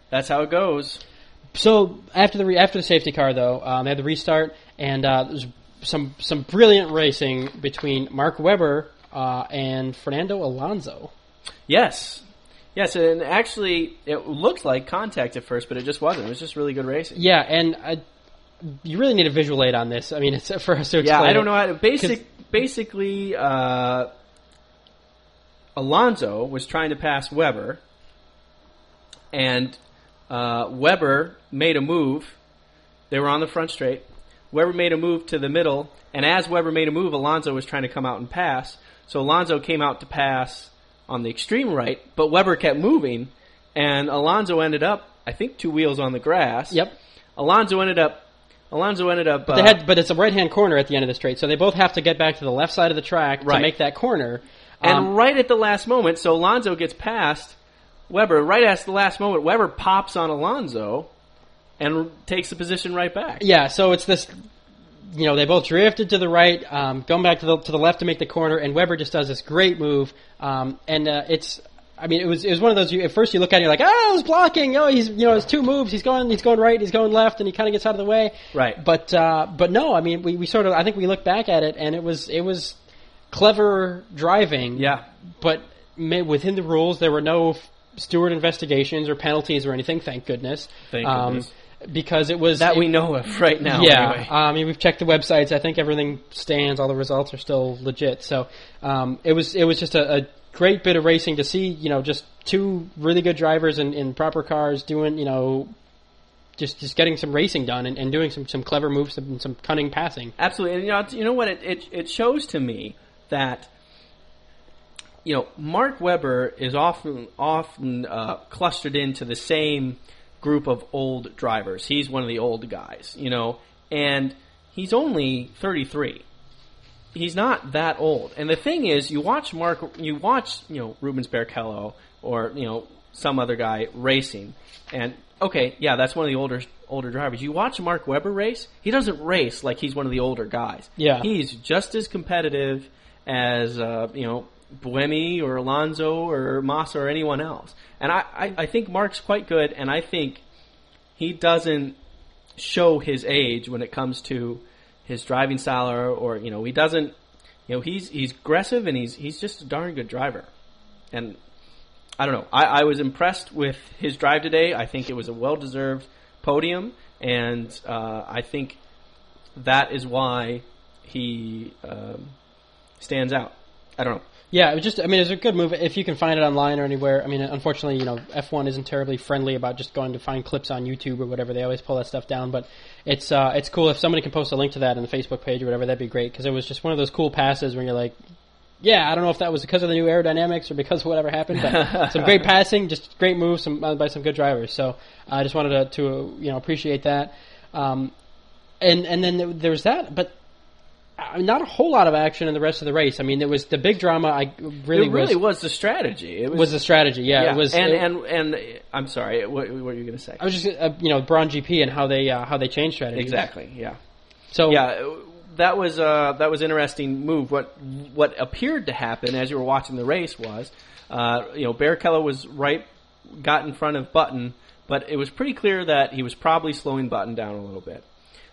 That's how it goes. So after the safety car, though, they had to restart, and there was some brilliant racing between Mark Webber and Fernando Alonso. Yes. Yes, and actually, it looked like contact at first, but it just wasn't. It was just really good racing. Yeah, and you really need a visual aid on this. I mean, it's for us to explain. Yeah, I don't know how to... Basically, Alonso was trying to pass Webber, and Webber made a move. They were on the front straight. Webber made a move to the middle, and as Webber made a move, Alonso was trying to come out and pass. So Alonso came out to pass on the extreme right, but Webber kept moving, and Alonso ended up, I think, two wheels on the grass. Yep. Alonso ended up. But, but it's a right-hand corner at the end of the straight, so they both have to get back to the left side of the track to make that corner. And right at the last moment, so Alonso gets past Webber. Right at the last moment, Webber pops on Alonso and takes the position right back. Yeah, so it's this... they both drifted to the right, going back to the left to make the corner, and Webber just does this great move. It was one of those. At first, you look at it, you're like, it was blocking. It's two moves. He's going right, he's going left, and he kind of gets out of the way. Right. But no, I mean, we sort of. I think we look back at it, and it was clever driving. Yeah. But within the rules, there were no steward investigations or penalties or anything. Thank goodness. Because it was... That we know of right now. Yeah. Anyway. We've checked the websites. I think everything stands. All the results are still legit. So it was just a great bit of racing to see, just two really good drivers in proper cars doing, just getting some racing done and doing some clever moves and some cunning passing. Absolutely. And you know what? It shows to me that, Mark Webber is often clustered into the same... group of old drivers. He's one of the old guys, and he's only 33. He's not that old. And the thing is, you watch Rubens Barrichello or, some other guy racing, and okay, yeah, that's one of the older drivers. You watch Mark Webber race, he doesn't race like he's one of the older guys. Yeah. He's just as competitive as, Buemi or Alonso or Massa or anyone else. And I think Mark's quite good, and I think he doesn't show his age when it comes to his driving style or he doesn't he's aggressive and he's just a darn good driver. And I don't know. I was impressed with his drive today. I think it was a well-deserved podium, and I think that is why he stands out. I don't know. Yeah, it was a good move. If you can find it online or anywhere, unfortunately, F1 isn't terribly friendly about just going to find clips on YouTube or whatever. They always pull that stuff down, but it's cool if somebody can post a link to that on the Facebook page or whatever. That'd be great, because it was just one of those cool passes where you're like, yeah, I don't know if that was because of the new aerodynamics or because of whatever happened, but some great passing, just great moves by some good drivers. So I just wanted to appreciate that. And then there was that, but... not a whole lot of action in the rest of the race. I mean, there was the big drama. It really was the strategy. It was the strategy. Yeah. It was. And I'm sorry. What were you going to say? I was just Braun GP and how they changed strategy. Exactly. Yeah. So yeah, that was interesting move. What appeared to happen as you were watching the race was, Barrichello was got in front of Button, but it was pretty clear that he was probably slowing Button down a little bit.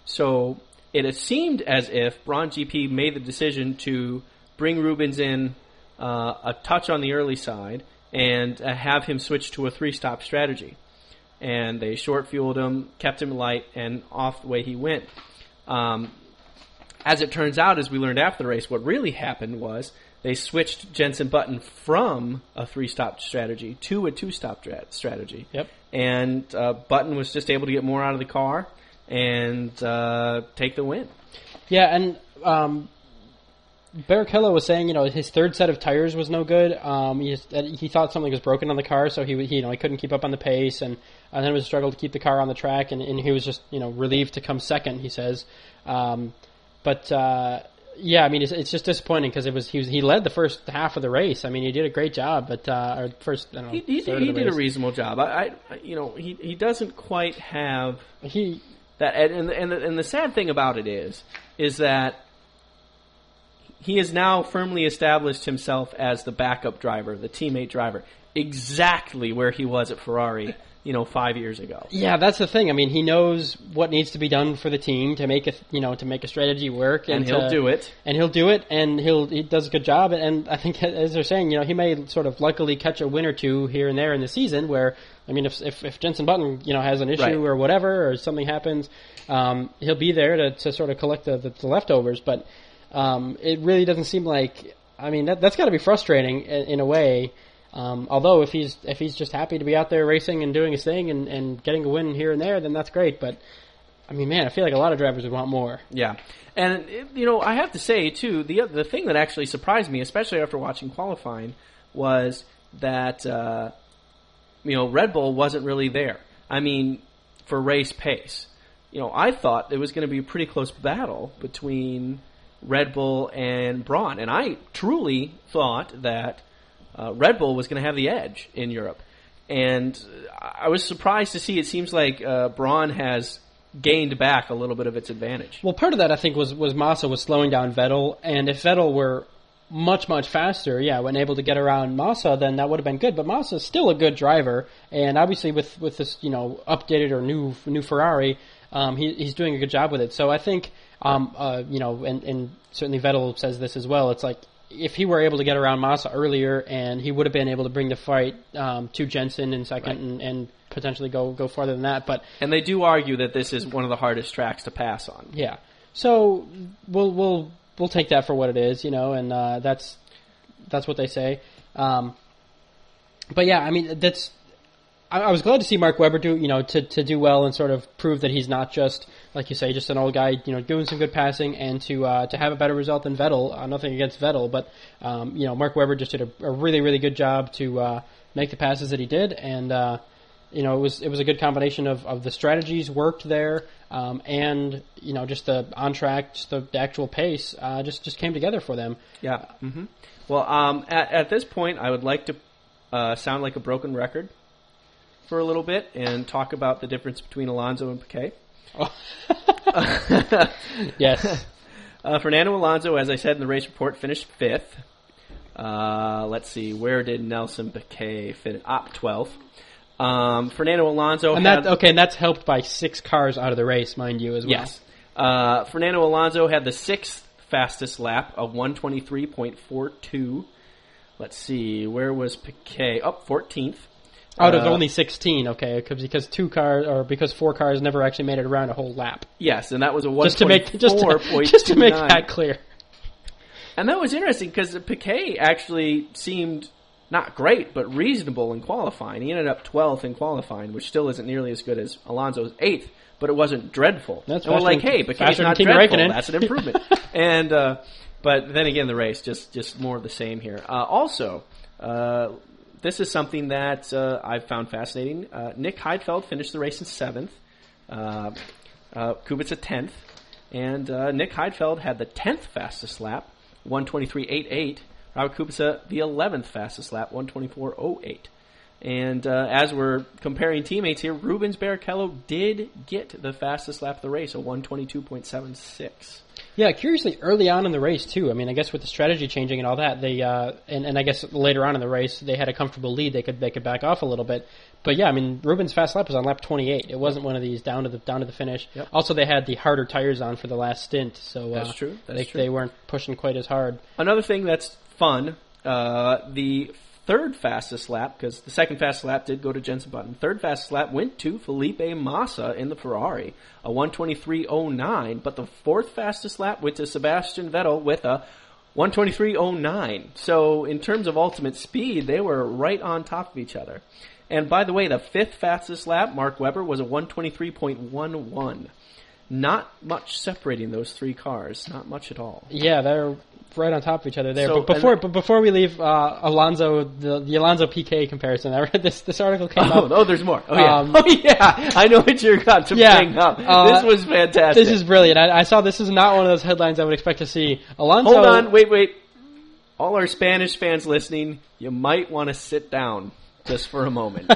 So. It seemed as if Braun GP made the decision to bring Rubens in a touch on the early side and have him switch to a three-stop strategy. And they short-fueled him, kept him light, and off the way he went. As it turns out, as we learned after the race, what really happened was they switched Jenson Button from a three-stop strategy to a two-stop strategy. Yep. And Button was just able to get more out of the car and take the win. Yeah, and Barrichello was saying, you know, his third set of tires was no good. He thought something was broken on the car, so he couldn't keep up on the pace, and then it was a struggle to keep the car on the track, and he was just, you know, relieved to come second, he says. Yeah, I mean, it's just disappointing because he led the first half of the race. I mean, he did a great job, but he did a reasonable job. He doesn't quite have that, and the sad thing about it is that he has now firmly established himself as the backup driver, the teammate driver, exactly where he was at Ferrari. 5 years ago. Yeah, that's the thing. I mean, he knows what needs to be done for the team to make a strategy work, and he'll do it, and he does a good job. And I think, as they're saying, he may sort of luckily catch a win or two here and there in the season. Where, I mean, if Jenson Button has an issue or whatever, or something happens, he'll be there to sort of collect the leftovers. But it really doesn't seem like. I mean, that's got to be frustrating in a way. Although if he's just happy to be out there racing and doing his thing and getting a win here and there, then that's great. But I mean, man, I feel like a lot of drivers would want more. Yeah, and I have to say too, the thing that actually surprised me, especially after watching qualifying, was that Red Bull wasn't really there. I mean, for race pace, I thought it was going to be a pretty close battle between Red Bull and Braun, and I truly thought that. Red Bull was going to have the edge in Europe. And I was surprised to see it seems like Braun has gained back a little bit of its advantage. Well, part of that, I think, was Massa was slowing down Vettel. And if Vettel were much, much faster, when able to get around Massa, then that would have been good. But Massa is still a good driver. And obviously with this updated or new Ferrari, he's doing a good job with it. So I think, and certainly Vettel says this as well, it's like, if he were able to get around Massa earlier, and he would have been able to bring the fight to Jenson in second, right. and potentially go farther than that. And they do argue that this is one of the hardest tracks to pass on. Yeah, so we'll take that for what it is, and that's what they say. But yeah, I mean, that's. I was glad to see Mark Webber do, to do well and sort of prove that he's not just, like you say, just an old guy, doing some good passing, and to have a better result than Vettel. Nothing against Vettel, but Mark Webber just did a really, really good job to make the passes that he did, and it was a good combination of the strategies worked there, and just the on track, just the actual pace, just came together for them. Yeah. Mm-hmm. Well, at this point, I would like to sound like a broken record. For a little bit and talk about the difference between Alonso and Piquet. Oh. Yes. Fernando Alonso, as I said in the race report, finished fifth. Let's see, where did Nelson Piquet finish? 12th. Fernando Alonso and that's helped by 6 cars out of the race, mind you, as well. Yes. Fernando Alonso had the 6th fastest lap of 123.42. Let's see, where was Piquet? 14th. Out of only 16, okay, because 4 cars never actually made it around a whole lap. Yes, and that was a 1.4.29. Just to make that clear. And that was interesting because Piquet actually seemed not great, but reasonable in qualifying. He ended up 12th in qualifying, which still isn't nearly as good as Alonso's 8th, but it wasn't dreadful. That's and we're like, hey, Piquet's not dreadful. That's an improvement. And but then again, the race, just more of the same here. This is something that I've found fascinating. Nick Heidfeld finished the race in 7th. Kubica 10th. And Nick Heidfeld had the 10th fastest lap, 123.88. Robert Kubica, the 11th fastest lap, 124.08. And as we're comparing teammates here, Rubens Barrichello did get the fastest lap of the race, a 122.76. Yeah, curiously, early on in the race, too. I mean, I guess with the strategy changing and all that, they and I guess later on in the race, they had a comfortable lead. They could back off a little bit. But, yeah, I mean, Rubens' fast lap was on lap 28. It wasn't one of these down to the finish. Yep. Also, they had the harder tires on for the last stint. So that's true. They weren't pushing quite as hard. Another thing that's fun, the third fastest lap, because the second fastest lap did go to Jenson Button. Third fastest lap went to Felipe Massa in the Ferrari, a 123.09. But the fourth fastest lap went to Sebastian Vettel with a 123.09. So in terms of ultimate speed, they were right on top of each other. And by the way, the fifth fastest lap, Mark Webber, was a 123.11. Not much separating those three cars. Not much at all. Yeah, they're right on top of each other there. So, but before we leave Alonso, the Alonso Piquet comparison, I read this article came up. Oh, there's more. Oh yeah. I know what you got to bring up. This was fantastic. This is brilliant. I saw this is not one of those headlines I would expect to see. Alonso. Hold on, wait. All our Spanish fans listening, you might want to sit down just for a moment.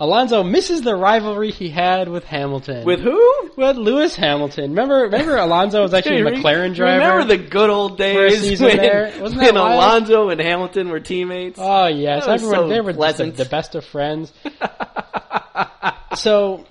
Alonso misses the rivalry he had with Hamilton. With who? With Lewis Hamilton. Remember Alonso was actually a McLaren driver? Remember the good old days when Alonso and Hamilton were teammates? Oh, yes. They were the best of friends. So...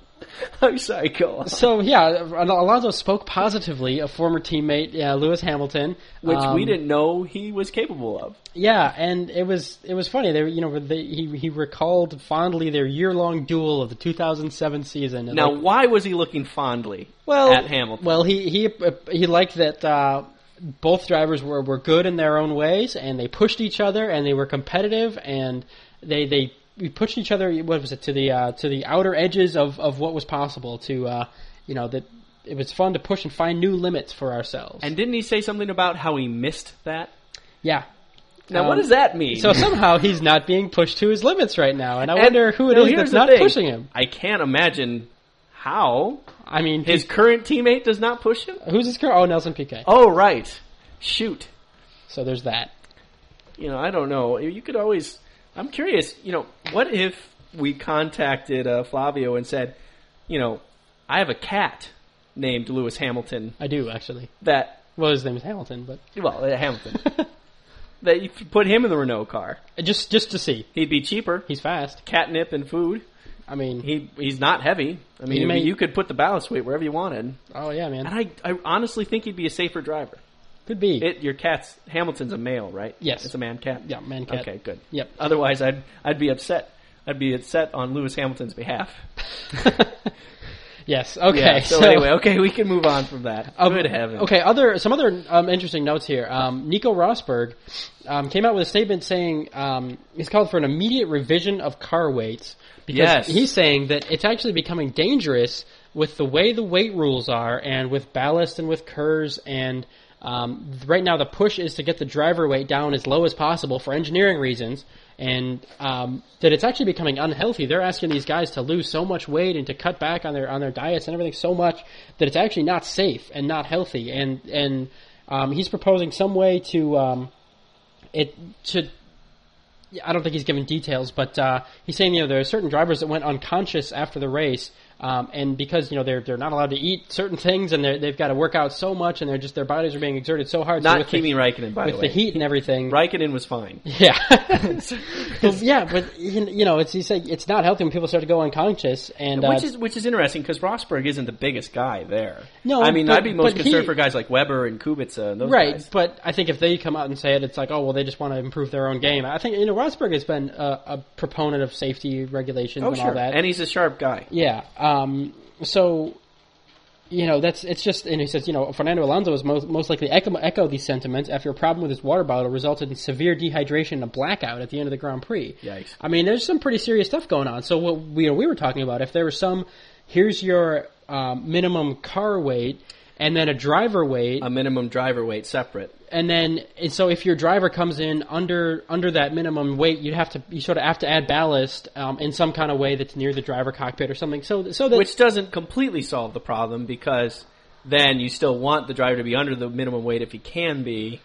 I'm sorry, go on. So, yeah, Alonso spoke positively of former teammate Lewis Hamilton, which we didn't know he was capable of. Yeah, and it was funny. He recalled fondly their year-long duel of the 2007 season. Now, why was he looking fondly at Hamilton? Well, he liked that both drivers were good in their own ways, and they pushed each other, and they were competitive, and we pushed each other. What was it to the outer edges of what was possible? That it was fun to push and find new limits for ourselves. And didn't he say something about how he missed that? Yeah. Now what does that mean? So somehow he's not being pushed to his limits right now, and I wonder who it is that's not pushing him. I can't imagine how. I mean, his current teammate does not push him. Who's his current? Oh, Nelson Piquet. Oh, right. Shoot. So there's that. I don't know. You could always. I'm curious, what if we contacted Flavio and said, I have a cat named Lewis Hamilton. I do, actually. His name is Hamilton, but... Well, Hamilton. That you put him in the Renault car. Just to see. He'd be cheaper. He's fast. Catnip and food. I mean... He's not heavy. I mean, you could put the ballast weight wherever you wanted. Oh, yeah, man. And I honestly think he'd be a safer driver. Could be. Hamilton's a male, right? Yes. It's a man cat? Yeah, man cat. Okay, good. Yep. Otherwise, I'd be upset. I'd be upset on Lewis Hamilton's behalf. Yes, okay. Yeah, so anyway, okay, we can move on from that. Good heavens. Okay, some other interesting notes here. Nico Rosberg came out with a statement saying he's called for an immediate revision of car weights. Because he's saying that it's actually becoming dangerous with the way the weight rules are and with ballast and with KERS and... right now, the push is to get the driver weight down as low as possible for engineering reasons, and that it's actually becoming unhealthy. They're asking these guys to lose so much weight and to cut back on their diets and everything so much that it's actually not safe and not healthy. And he's proposing some way to I don't think he's given details, but he's saying there are certain drivers that went unconscious after the race. And because they're not allowed to eat certain things, and they've got to work out so much, and their bodies are being exerted so hard. Not Kimi Räikkönen, by the way. With the heat and everything, Räikkönen was fine. Yeah, but he said it's not healthy when people start to go unconscious, and which is interesting because Rosberg isn't the biggest guy there. No, I mean I'd be most concerned for guys like Webber and Kubica and those guys. But I think if they come out and say it, it's like they just want to improve their own game. I think Rosberg has been a proponent of safety regulations and all that, and he's a sharp guy. Yeah. And he says, Fernando Alonso is most likely echoed these sentiments after a problem with his water bottle resulted in severe dehydration and a blackout at the end of the Grand Prix. Yikes. I mean, there's some pretty serious stuff going on. So what we were talking about, if there was here's your minimum car weight and then a driver weight. A minimum driver weight separate. And so if your driver comes in under that minimum weight, you sort of have to add ballast in some kind of way that's near the driver cockpit or something. Which doesn't completely solve the problem because then you still want the driver to be under the minimum weight if he can be,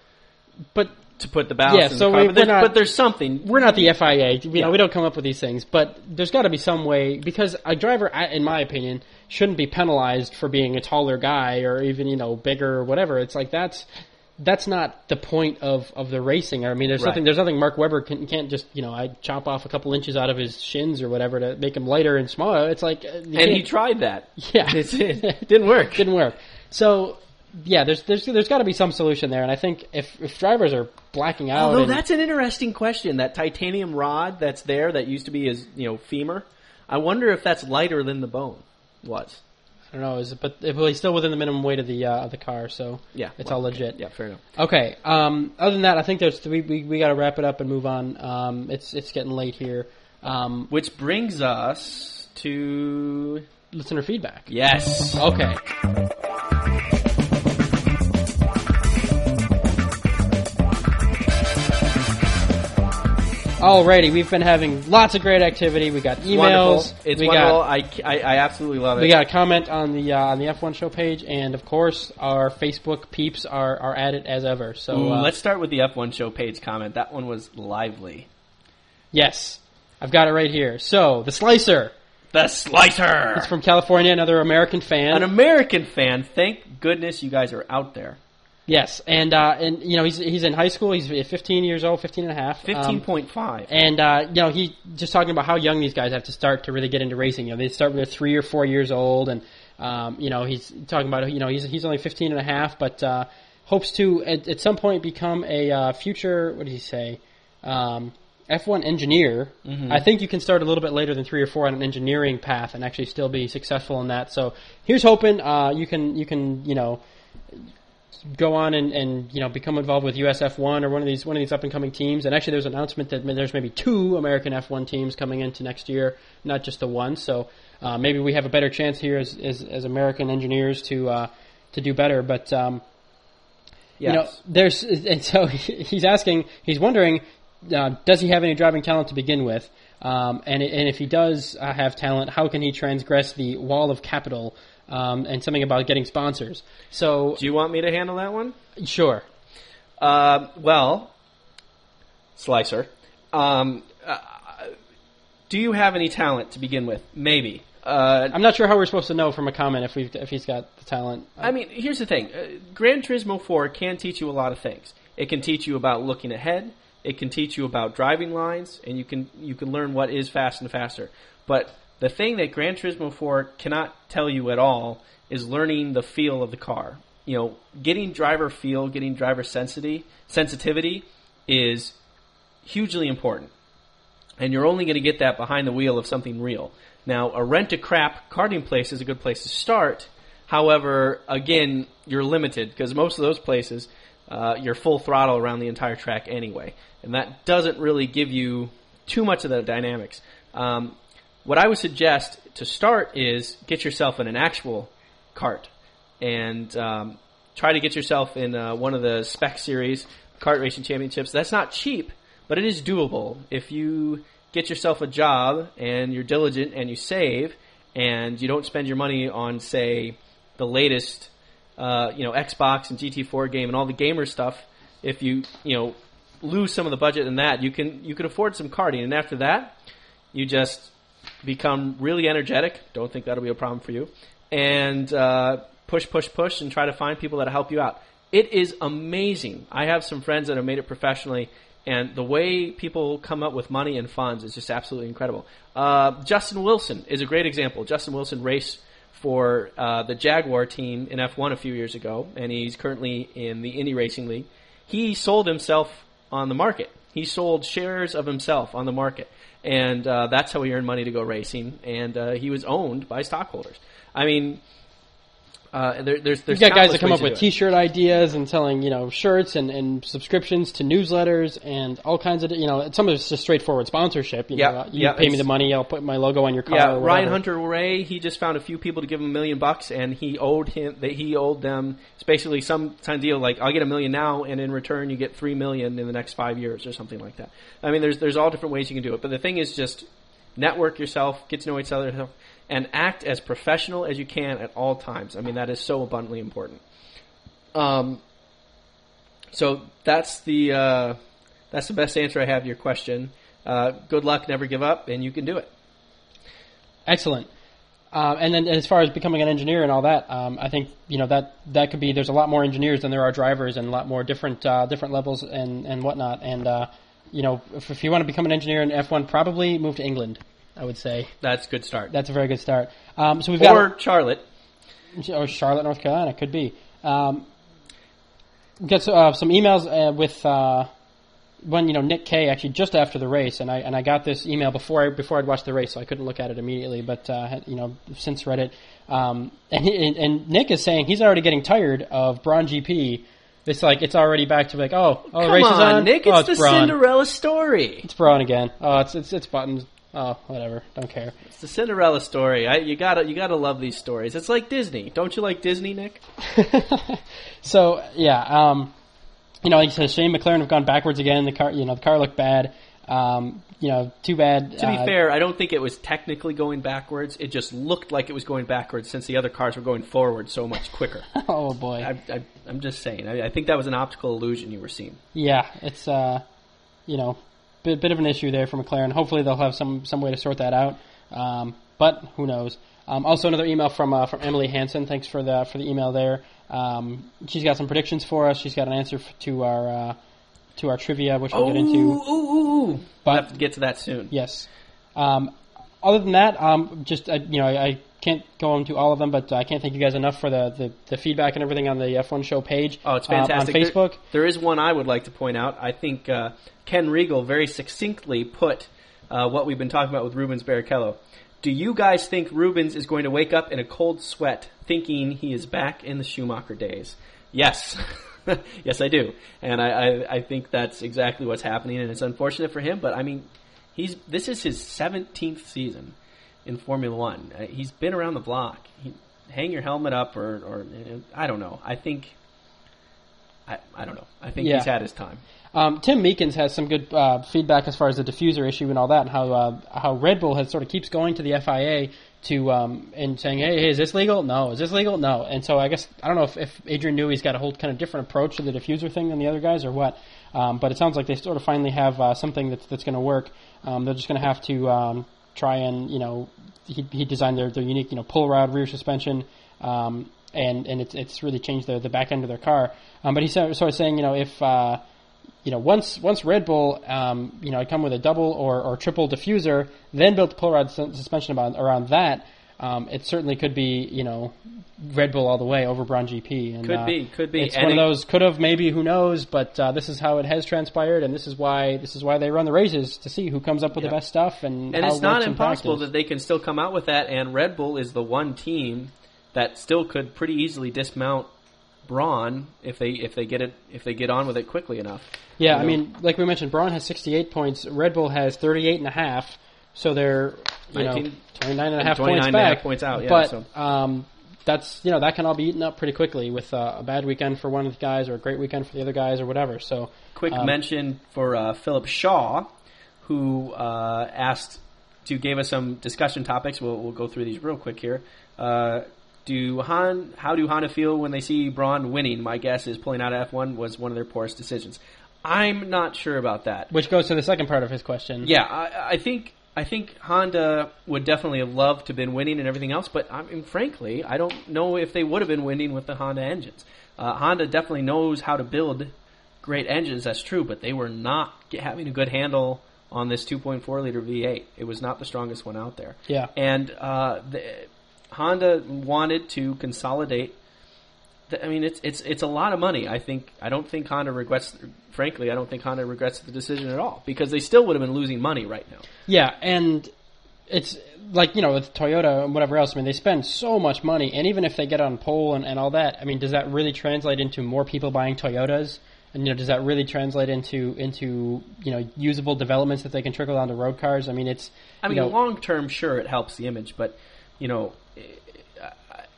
but to put the ballast in the car. But there's something. We're not the FIA. We don't come up with these things. But there's got to be some way because a driver, in my opinion, shouldn't be penalized for being a taller guy or even bigger or whatever. It's like that's not the point of the racing. I mean, there's nothing Mark Webber can't just, I chop off a couple inches out of his shins or whatever to make him lighter and smaller. It's like... And he tried that. Yeah. It didn't work. So, yeah, there's got to be some solution there. And I think if drivers are blacking out... Although that's an interesting question. That titanium rod that's there that used to be his, femur, I wonder if that's lighter than the bone was. I don't know, but he's still within the minimum weight of the car, so yeah, it's all legit. Yeah, fair enough. Okay. Other than that, I think we got to wrap it up and move on. It's getting late here, which brings us to listener feedback. Yes. Okay. Alrighty, we've been having lots of great activity. We got emails. It's wonderful. I absolutely love it. We got a comment on the F1 show page, and of course, our Facebook peeps are at it as ever. So let's start with the F1 show page comment. That one was lively. Yes, I've got it right here. So the Slicer. The Slicer. It's from California. Another American fan. An American fan. Thank goodness you guys are out there. Yes, and you know he's in high school. He's 15 years old, 15 and a half. 15.5. And you know he just talking about how young these guys have to start to really get into racing. You know they start when they're 3 or 4 years old, and you know he's talking about you know he's only 15 and a half, but hopes to at some point become a future. What did he say? F1 engineer. Mm-hmm. I think you can start a little bit later than 3 or 4 on an engineering path and actually still be successful in that. So here's hoping you can you know. Go on and you know become involved with US F1 or one of these up and coming teams. And actually, there's an announcement that there's maybe 2 American F1 teams coming into next year, not just the one. So maybe we have a better chance here as American engineers to do better. But yes. You know, there's and so he's asking, he's wondering, does he have any driving talent to begin with? And if he does have talent, how can he transgress the wall of capital? And something about getting sponsors. So, do you want me to handle that one? Sure. Well, Slicer, do you have any talent to begin with? Maybe. I'm not sure how we're supposed to know from a comment if he's got the talent. I mean, here's the thing. Gran Turismo 4 can teach you a lot of things. It can teach you about looking ahead. It can teach you about driving lines, and you can learn what is fast and faster. But the thing that Gran Turismo 4 cannot tell you at all is learning the feel of the car. You know, getting driver feel, getting driver sensitivity is hugely important. And you're only going to get that behind the wheel of something real. Now, a rent-a-crap karting place is a good place to start. However, again, you're limited because most of those places, you're full throttle around the entire track anyway. And that doesn't really give you too much of the dynamics. What I would suggest to start is get yourself in an actual kart and try to get yourself in one of the spec series kart racing championships. That's not cheap, but it is doable. If you get yourself a job and you're diligent and you save and you don't spend your money on, say, the latest you know, Xbox and GT4 game and all the gamer stuff, if you know lose some of the budget in that, you can afford some karting. And after that, you just become really energetic. Don't think that'll be a problem for you. And push, and try to find people that'll help you out. It is amazing. I have some friends that have made it professionally, and the way people come up with money and funds is just absolutely incredible. Justin Wilson is a great example. Justin Wilson raced for the Jaguar team in F1 a few years ago, and he's currently in the Indy Racing League. He sold himself on the market. He sold shares of himself on the market. And that's how he earned money to go racing. And he was owned by stockholders. I mean, there's you got guys that come up with T-shirt ideas and selling, you know, shirts and subscriptions to newsletters and all kinds of, you know, some of it's just straightforward sponsorship. You pay me the money, I'll put my logo on your car. Yeah, or Ryan Hunter Ray, he just found a few people to give him $1 million, and he owed them. It's basically some kind of deal like I'll get $1 million now, and in return you get $3 million in the next 5 years or something like that. I mean, there's all different ways you can do it, but the thing is just network yourself, get to know each other. And act as professional as you can at all times. I mean, that is so abundantly important. So that's the best answer I have to your question. Good luck, never give up, and you can do it. Excellent. And then as far as becoming an engineer and all that, I think you know that could be. There's a lot more engineers than there are drivers, and a lot more different levels and whatnot. And you know, if you want to become an engineer in F1, probably move to England. I would say that's a good start. That's a very good start. So we've got Charlotte, or Charlotte, North Carolina, could be. We've got some emails with one. You know, Nick K actually just after the race, and I got this email before I'd watched the race, so I couldn't look at it immediately. But you know, since read it, and Nick is saying he's already getting tired of Braun GP. It's like it's already back to like oh, the race is on. Nick, it's the Braun. Cinderella story. It's Braun again. Oh, it's Button. Oh, whatever. Don't care. It's the Cinderella story. You gotta love these stories. It's like Disney. Don't you like Disney, Nick? So yeah, like you said, Shane McLaren have gone backwards again. The car looked bad. Too bad. To be fair, I don't think it was technically going backwards. It just looked like it was going backwards since the other cars were going forward so much quicker. Oh boy. I'm just saying. I think that was an optical illusion you were seeing. Yeah, it's bit of an issue there for McLaren. Hopefully they'll have some way to sort that out. But who knows? Also another email from Emily Hansen. Thanks for the email there. She's got some predictions for us. She's got an answer to our trivia, which we'll get into. But we'll have to get to that soon. Yes. Other than that, I can't go into all of them, but I can't thank you guys enough for the feedback and everything on the F1 Show page. Oh, it's fantastic. On Facebook. There is one I would like to point out. I think Ken Riegel very succinctly put what we've been talking about with Rubens Barrichello. Do you guys think Rubens is going to wake up in a cold sweat thinking he is back in the Schumacher days? Yes. Yes, I do. And I think that's exactly what's happening, and it's unfortunate for him, but I mean, this is his 17th season in Formula One. He's been around the block. Hang your helmet up, or I don't know. I think he's had his time. Tim Meekins has some good feedback as far as the diffuser issue and all that, and how Red Bull has sort of keeps going to the FIA to and saying, hey, is this legal? No. Is this legal? No. And so I guess I don't know if Adrian Newey's got a whole kind of different approach to the diffuser thing than the other guys or what, but it sounds like they sort of finally have something that's going to work. They're just going to have to try and he designed their unique pull rod rear suspension. And it's really changed the back end of their car. But he's sort of saying, if once Red Bull had come with a double or triple diffuser, then built the pull rod suspension around that, it certainly could be Red Bull all the way over Braun GP. And, could be. It's one of those could have, maybe, who knows? But this is how it has transpired, and this is why they run the races to see who comes up with the best stuff and how it's not impossible that they can still come out with that. And Red Bull is the one team that still could pretty easily dismount Braun if they get on with it quickly enough. Yeah, I mean, like we mentioned, Braun has 68 points, Red Bull has 38.5, so they're 29.5 points out. Yeah, but that's that can all be eaten up pretty quickly with a bad weekend for one of the guys or a great weekend for the other guys or whatever. So quick mention for Philip Shaw, who asked to give us some discussion topics. We'll go through these real quick here. How do Honda feel when they see Braun winning? My guess is pulling out of F1 was one of their poorest decisions. I'm not sure about that. Which goes to the second part of his question. Yeah, I think Honda would definitely have loved to have been winning and everything else, but I mean, frankly, I don't know if they would have been winning with the Honda engines. Honda definitely knows how to build great engines, that's true, but they were not having a good handle on this 2.4 liter V8. It was not the strongest one out there. Yeah. And Honda wanted to consolidate. It's a lot of money. I don't think Honda regrets the decision at all, because they still would have been losing money right now. Yeah, and it's like, with Toyota and whatever else, I mean, they spend so much money, and even if they get on pole and all that, I mean, does that really translate into more people buying Toyotas? And does that really translate into usable developments that they can trickle onto road cars? I mean, long term, sure, it helps the image, but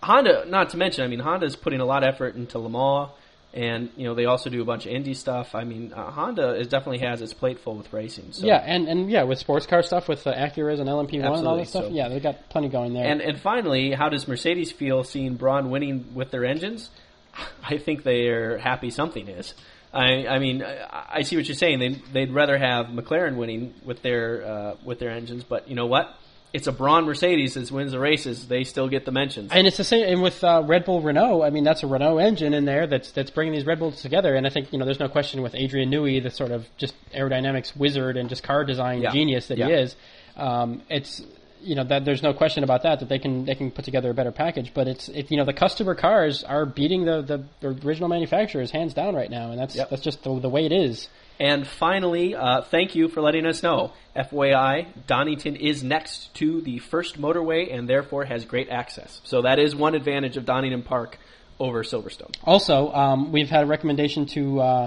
Honda, not to mention, I mean, Honda's putting a lot of effort into Le Mans, and, they also do a bunch of Indy stuff. I mean, Honda definitely has its plate full with racing. So. Yeah, and with sports car stuff, with Acuras and LMP1 and all that stuff, yeah, they've got plenty going there. And finally, how does Mercedes feel seeing Braun winning with their engines? I think they're happy something is. I mean, I see what you're saying. They'd rather have McLaren winning with their engines, but you know what? It's a Braun Mercedes that wins the races. They still get the mentions. And it's the same. And with Red Bull Renault, I mean, that's a Renault engine in there that's bringing these Red Bulls together. And I think, there's no question with Adrian Newey, the sort of just aerodynamics wizard and just car design genius that he is. It's that there's no question about that they can put together a better package. But it's the customer cars are beating the original manufacturers hands down right now, and that's just the way it is. And finally, thank you for letting us know. FYI, Donington is next to the first motorway and therefore has great access. So that is one advantage of Donington Park over Silverstone. Also, we've had a recommendation to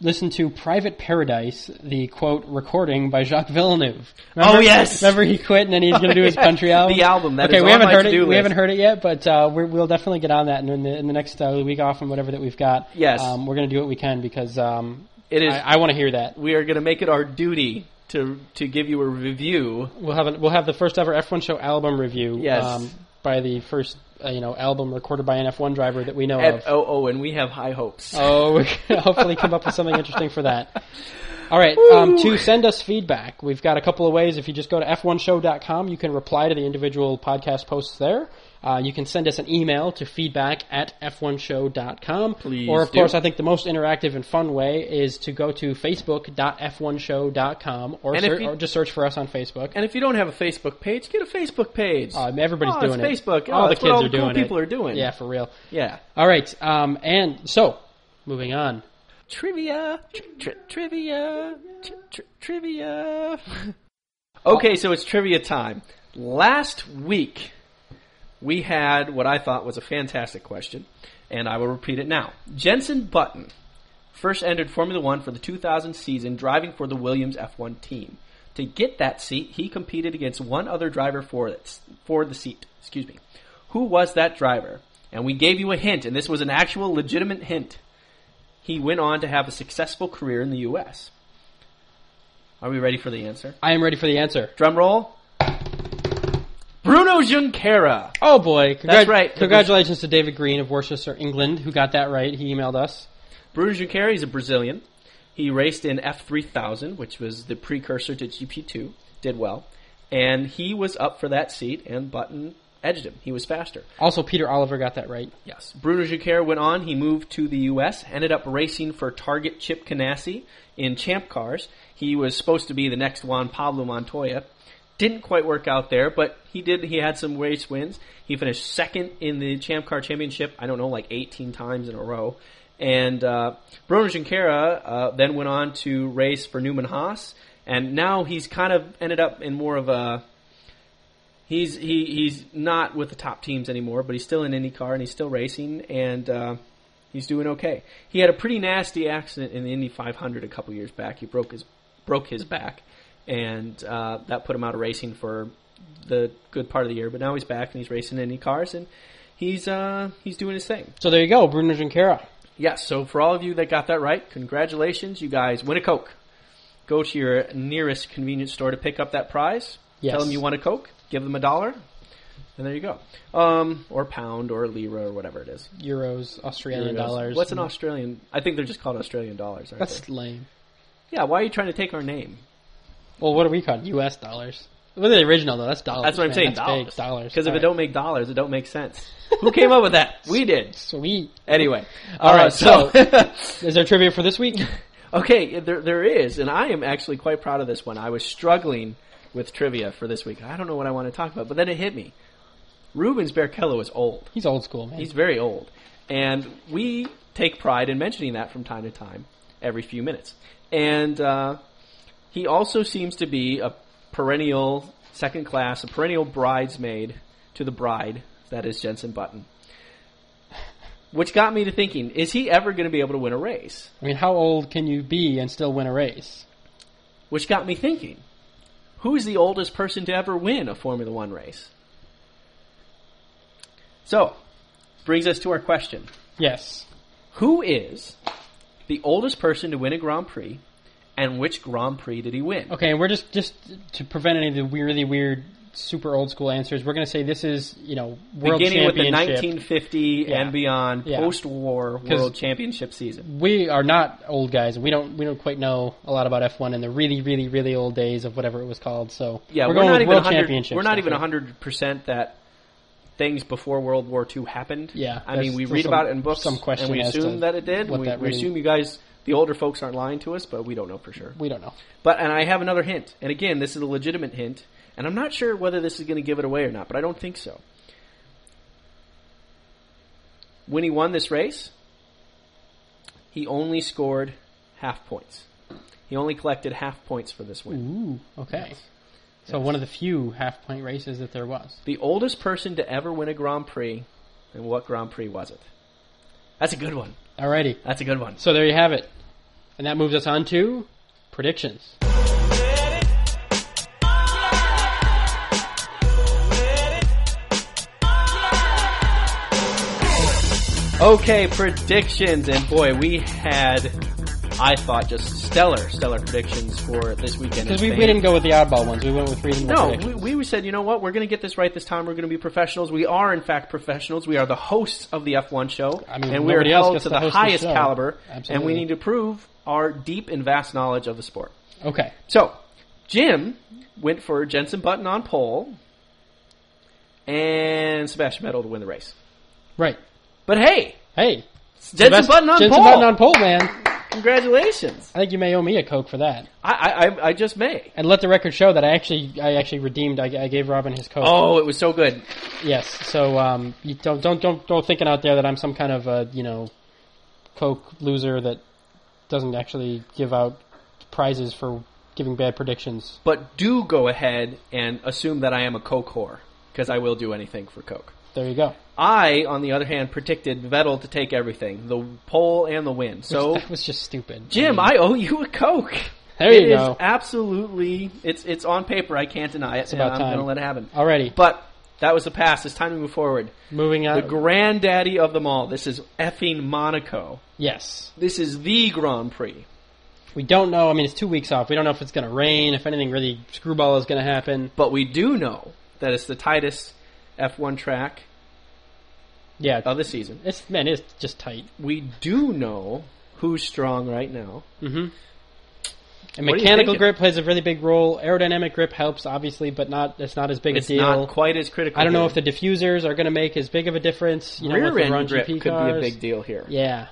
Listen to Private Paradise, the, quote, recording by Jacques Villeneuve. Remember, oh, yes! Remember he quit and then he's going to do his country album? The album, that is on my to-do list. We haven't heard it yet, but we'll definitely get on that in the next week off and whatever that we've got. Yes. We're going to do what we can because it is. I want to hear that. We are going to make it our duty to give you a review. We'll have the first ever F1 show album review. Yes. By the first... album recorded by an F1 driver that we know of. Oh, and we have high hopes. Oh, we're gonna hopefully come up with something interesting for that. All right, to send us feedback, we've got a couple of ways. If you just go to f1show.com, you can reply to the individual podcast posts there. You can send us an email to feedback@f1show.com. Please Or, of do. Course, I think the most interactive and fun way is to go to facebook.f1show.com or just search for us on Facebook. And if you don't have a Facebook page, get a Facebook page. Everybody's doing it. Facebook. All the kids are doing it. All the cool people are doing it. Yeah, for real. Yeah. All right. And so, moving on. Trivia. Trivia. Trivia. Okay, so it's trivia time. Last week... we had what I thought was a fantastic question, and I will repeat it now. Jenson Button first entered Formula One for the 2000 season, driving for the Williams F1 team. To get that seat, he competed against one other driver for the seat. Excuse me. Who was that driver? And we gave you a hint, and this was an actual legitimate hint. He went on to have a successful career in the U.S. Are we ready for the answer? I am ready for the answer. Drum roll. Bruno Junqueira. Oh, boy. That's right. Congratulations to David Green of Worcester, England, who got that right. He emailed us. Bruno Junqueira is a Brazilian. He raced in F3000, which was the precursor to GP2. Did well. And he was up for that seat, and Button edged him. He was faster. Also, Peter Oliver got that right. Yes. Bruno Junqueira went on. He moved to the U.S., ended up racing for Target Chip Ganassi in Champ Cars. He was supposed to be the next Juan Pablo Montoya. Didn't quite work out there, but he had some race wins. He finished second in the Champ Car Championship, I don't know, like 18 times in a row. And Bruno Junqueira then went on to race for Newman Haas, and now he's kind of ended up in more of a... He's not with the top teams anymore, but he's still in IndyCar, and he's still racing, and he's doing okay. He had a pretty nasty accident in the Indy 500 a couple years back. He broke his back. And that put him out of racing for the good part of the year. But now he's back and he's racing in IndyCars and he's doing his thing. So there you go, Bruno Junqueira. Yeah, so for all of you that got that right, congratulations. You guys win a Coke. Go to your nearest convenience store to pick up that prize. Yes. Tell them you want a Coke. Give them $1. And there you go. Or pound or lira or whatever it is. Euros, Australian dollars. What's an Australian? I think they're just called Australian dollars, aren't they? That's lame. Yeah, why are you trying to take our name? Well, what are we called? U.S. dollars. Well, the original, though. That's dollars. That's what I'm saying, that's dollars. Because if it don't make dollars, it don't make sense. Who came up with that? We did. Sweet. Anyway. All right, so is there trivia for this week? Okay, there is, and I am actually quite proud of this one. I was struggling with trivia for this week. I don't know what I want to talk about, but then it hit me. Rubens Barrichello is old. He's old school, man. He's very old. And we take pride in mentioning that from time to time every few minutes. And... he also seems to be a perennial second class, a perennial bridesmaid to the bride, that is Jenson Button. Which got me to thinking, is he ever going to be able to win a race? I mean, how old can you be and still win a race? Which got me thinking, who is the oldest person to ever win a Formula One race? So, brings us to our question. Yes. Who is the oldest person to win a Grand Prix? And which Grand Prix did he win? Okay, and we're just to prevent any of the really weird, super old school answers, we're going to say this is, world beginning championship. Beginning with the 1950 and beyond post-war world championship season. We are not old guys. We don't quite know a lot about F1 in the really, really, really old days of whatever it was called. So we're going with world championships. We're not even 100% that things before World War II happened. Yeah, I mean, we read about it in books, and we assume that it did. We assume you guys... the older folks aren't lying to us, but we don't know for sure. We don't know. And I have another hint. And again, this is a legitimate hint. And I'm not sure whether this is going to give it away or not, but I don't think so. When he won this race, he only scored half points. He only collected half points for this win. Ooh, okay. Yes. So one of the few half-point races that there was. The oldest person to ever win a Grand Prix, and what Grand Prix was it? That's a good one. Alrighty. That's a good one. So there you have it. And that moves us on to predictions. Okay, predictions. And boy, we had, I thought, just stellar predictions for this weekend. Because we didn't go with the oddball ones. We went with reasonable predictions. No, we said, you know what? We're going to get this right this time. We're going to be professionals. We are, in fact, professionals. We are the hosts of the F1 show. I mean, and we are held to the highest caliber. Absolutely. And we need to prove our deep and vast knowledge of the sport. Okay. So, Jim went for Jenson Button on pole and Sebastian Vettel to win the race. Right. But hey, Jenson Button on pole, man. Congratulations. I think you may owe me a Coke for that. I just may. And let the record show that I actually redeemed. I gave Robin his Coke. Oh, it was so good. Yes. So you don't thinking out there that I'm some kind of Coke loser that doesn't actually give out prizes for giving bad predictions. But do go ahead and assume that I am a Coke whore, because I will do anything for Coke. There you go. I, on the other hand, predicted Vettel to take everything, the pole and the win. So that was just stupid. Jim, I owe you a Coke. There you go. It is absolutely, it's on paper. I can't deny it. It's about time. I'm going to let it happen. Alrighty. But that was the past. It's time to move forward. Moving on. The granddaddy of them all. This is effing Monaco. Yes. This is the Grand Prix. We don't know. I mean, it's 2 weeks off. We don't know if it's going to rain, if anything really screwball is going to happen. But we do know that it's the tightest F1 track of the season. It's just tight. We do know who's strong right now. Mm-hmm. And mechanical grip plays a really big role. Aerodynamic grip helps, obviously, but it's not as big a deal. It's not quite as critical. I don't know if the diffusers are going to make as big of a difference. Rear-end grip GP could be a big deal here. Yeah.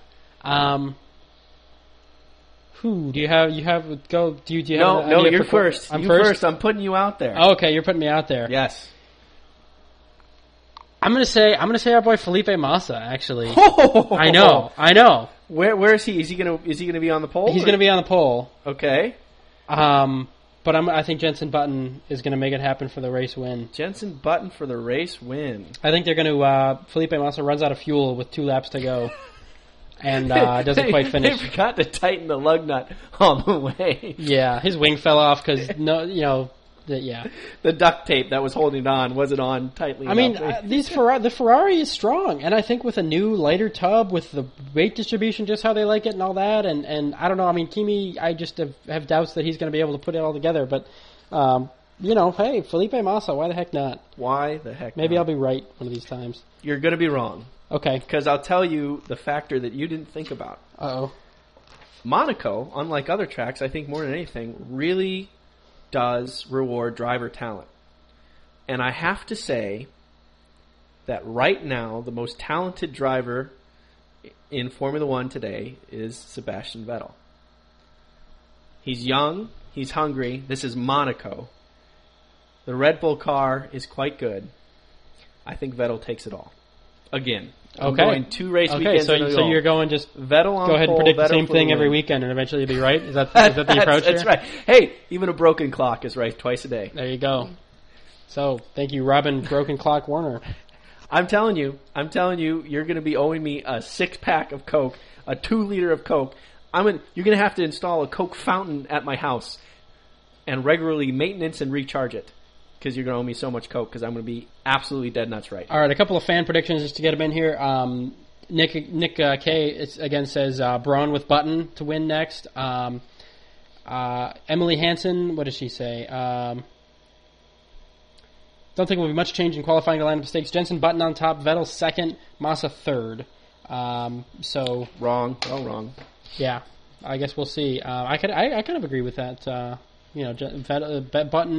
Who do you have? You have go. Do you no, have? No, you're first. I'm first. I'm putting you out there. Oh, okay, you're putting me out there. Yes. I'm gonna say our boy Felipe Massa. Actually, I know. Where is he? Is he gonna be on the pole? He's gonna be on the pole. Okay. But I think Jenson Button is gonna make it happen for the race win. Jenson Button for the race win. I think they're gonna. Felipe Massa runs out of fuel with 2 laps to go, and doesn't quite finish. They forgot to tighten the lug nut on the way. Yeah, his wing fell off because the duct tape that was holding it on wasn't on tightly enough. I mean, the Ferrari is strong, and I think with a new lighter tub, with the weight distribution just how they like it and all that, and I don't know, I mean, Kimi, I just have doubts that he's going to be able to put it all together, but, hey, Felipe Massa, why the heck not? Maybe I'll be right one of these times. You're going to be wrong. Okay. Because I'll tell you the factor that you didn't think about. Uh-oh. Monaco, unlike other tracks, I think more than anything, really does reward driver talent. And I have to say that right now, the most talented driver in Formula One today is Sebastian Vettel. He's young. He's hungry. This is Monaco. The Red Bull car is quite good. I think Vettel takes it all. Again. I'm going 2 race weekends. Okay, so you're going just Vettel on go ahead and predict Vettel the same thing every weekend and eventually you'll be right? Is that the approach here? That's right. Hey, even a broken clock is right twice a day. There you go. So, thank you, Robin Broken Clock Warner. I'm telling you, you're going to be owing me a 6-pack of Coke, a 2-liter of Coke. You're going to have to install a Coke fountain at my house and regularly maintenance and recharge it. Because you're going to owe me so much Coke, because I'm going to be absolutely dead nuts right. All right, a couple of fan predictions just to get them in here. Nick K again says Braun with Button to win next. Emily Hansen, what does she say? Don't think will be much change in qualifying the lineup of stakes. Jenson Button on top, Vettel second, Massa third. Wrong. Yeah, I guess we'll see. I kind of agree with that. Button,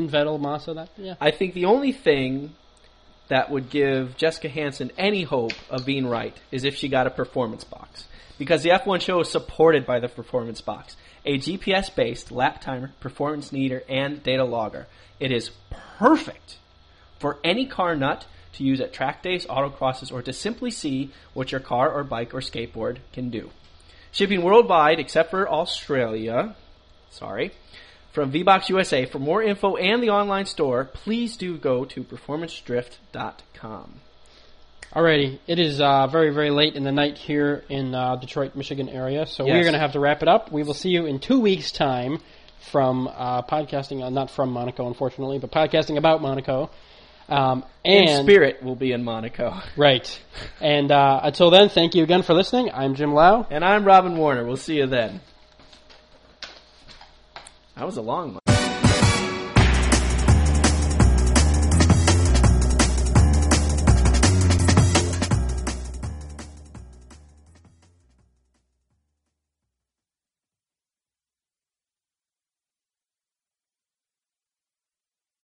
Vettel, Massa, that, yeah. I think the only thing that would give Jessica Hansen any hope of being right is if she got a performance box. Because the F1 show is supported by the performance box. A GPS-based lap timer, performance meter, and data logger. It is perfect for any car nut to use at track days, autocrosses, or to simply see what your car or bike or skateboard can do. Shipping worldwide, except for Australia. Sorry. From VBox USA. For more info and the online store, please do go to performancedrift.com. Alrighty, it is very, very late in the night here in Detroit, Michigan area, so we're going to have to wrap it up. We will see you in 2 weeks' time from podcasting, not from Monaco, unfortunately, but podcasting about Monaco. And in spirit, we'll be in Monaco. Right. And until then, thank you again for listening. I'm Jim Lau. And I'm Robin Warner. We'll see you then. That was a long one.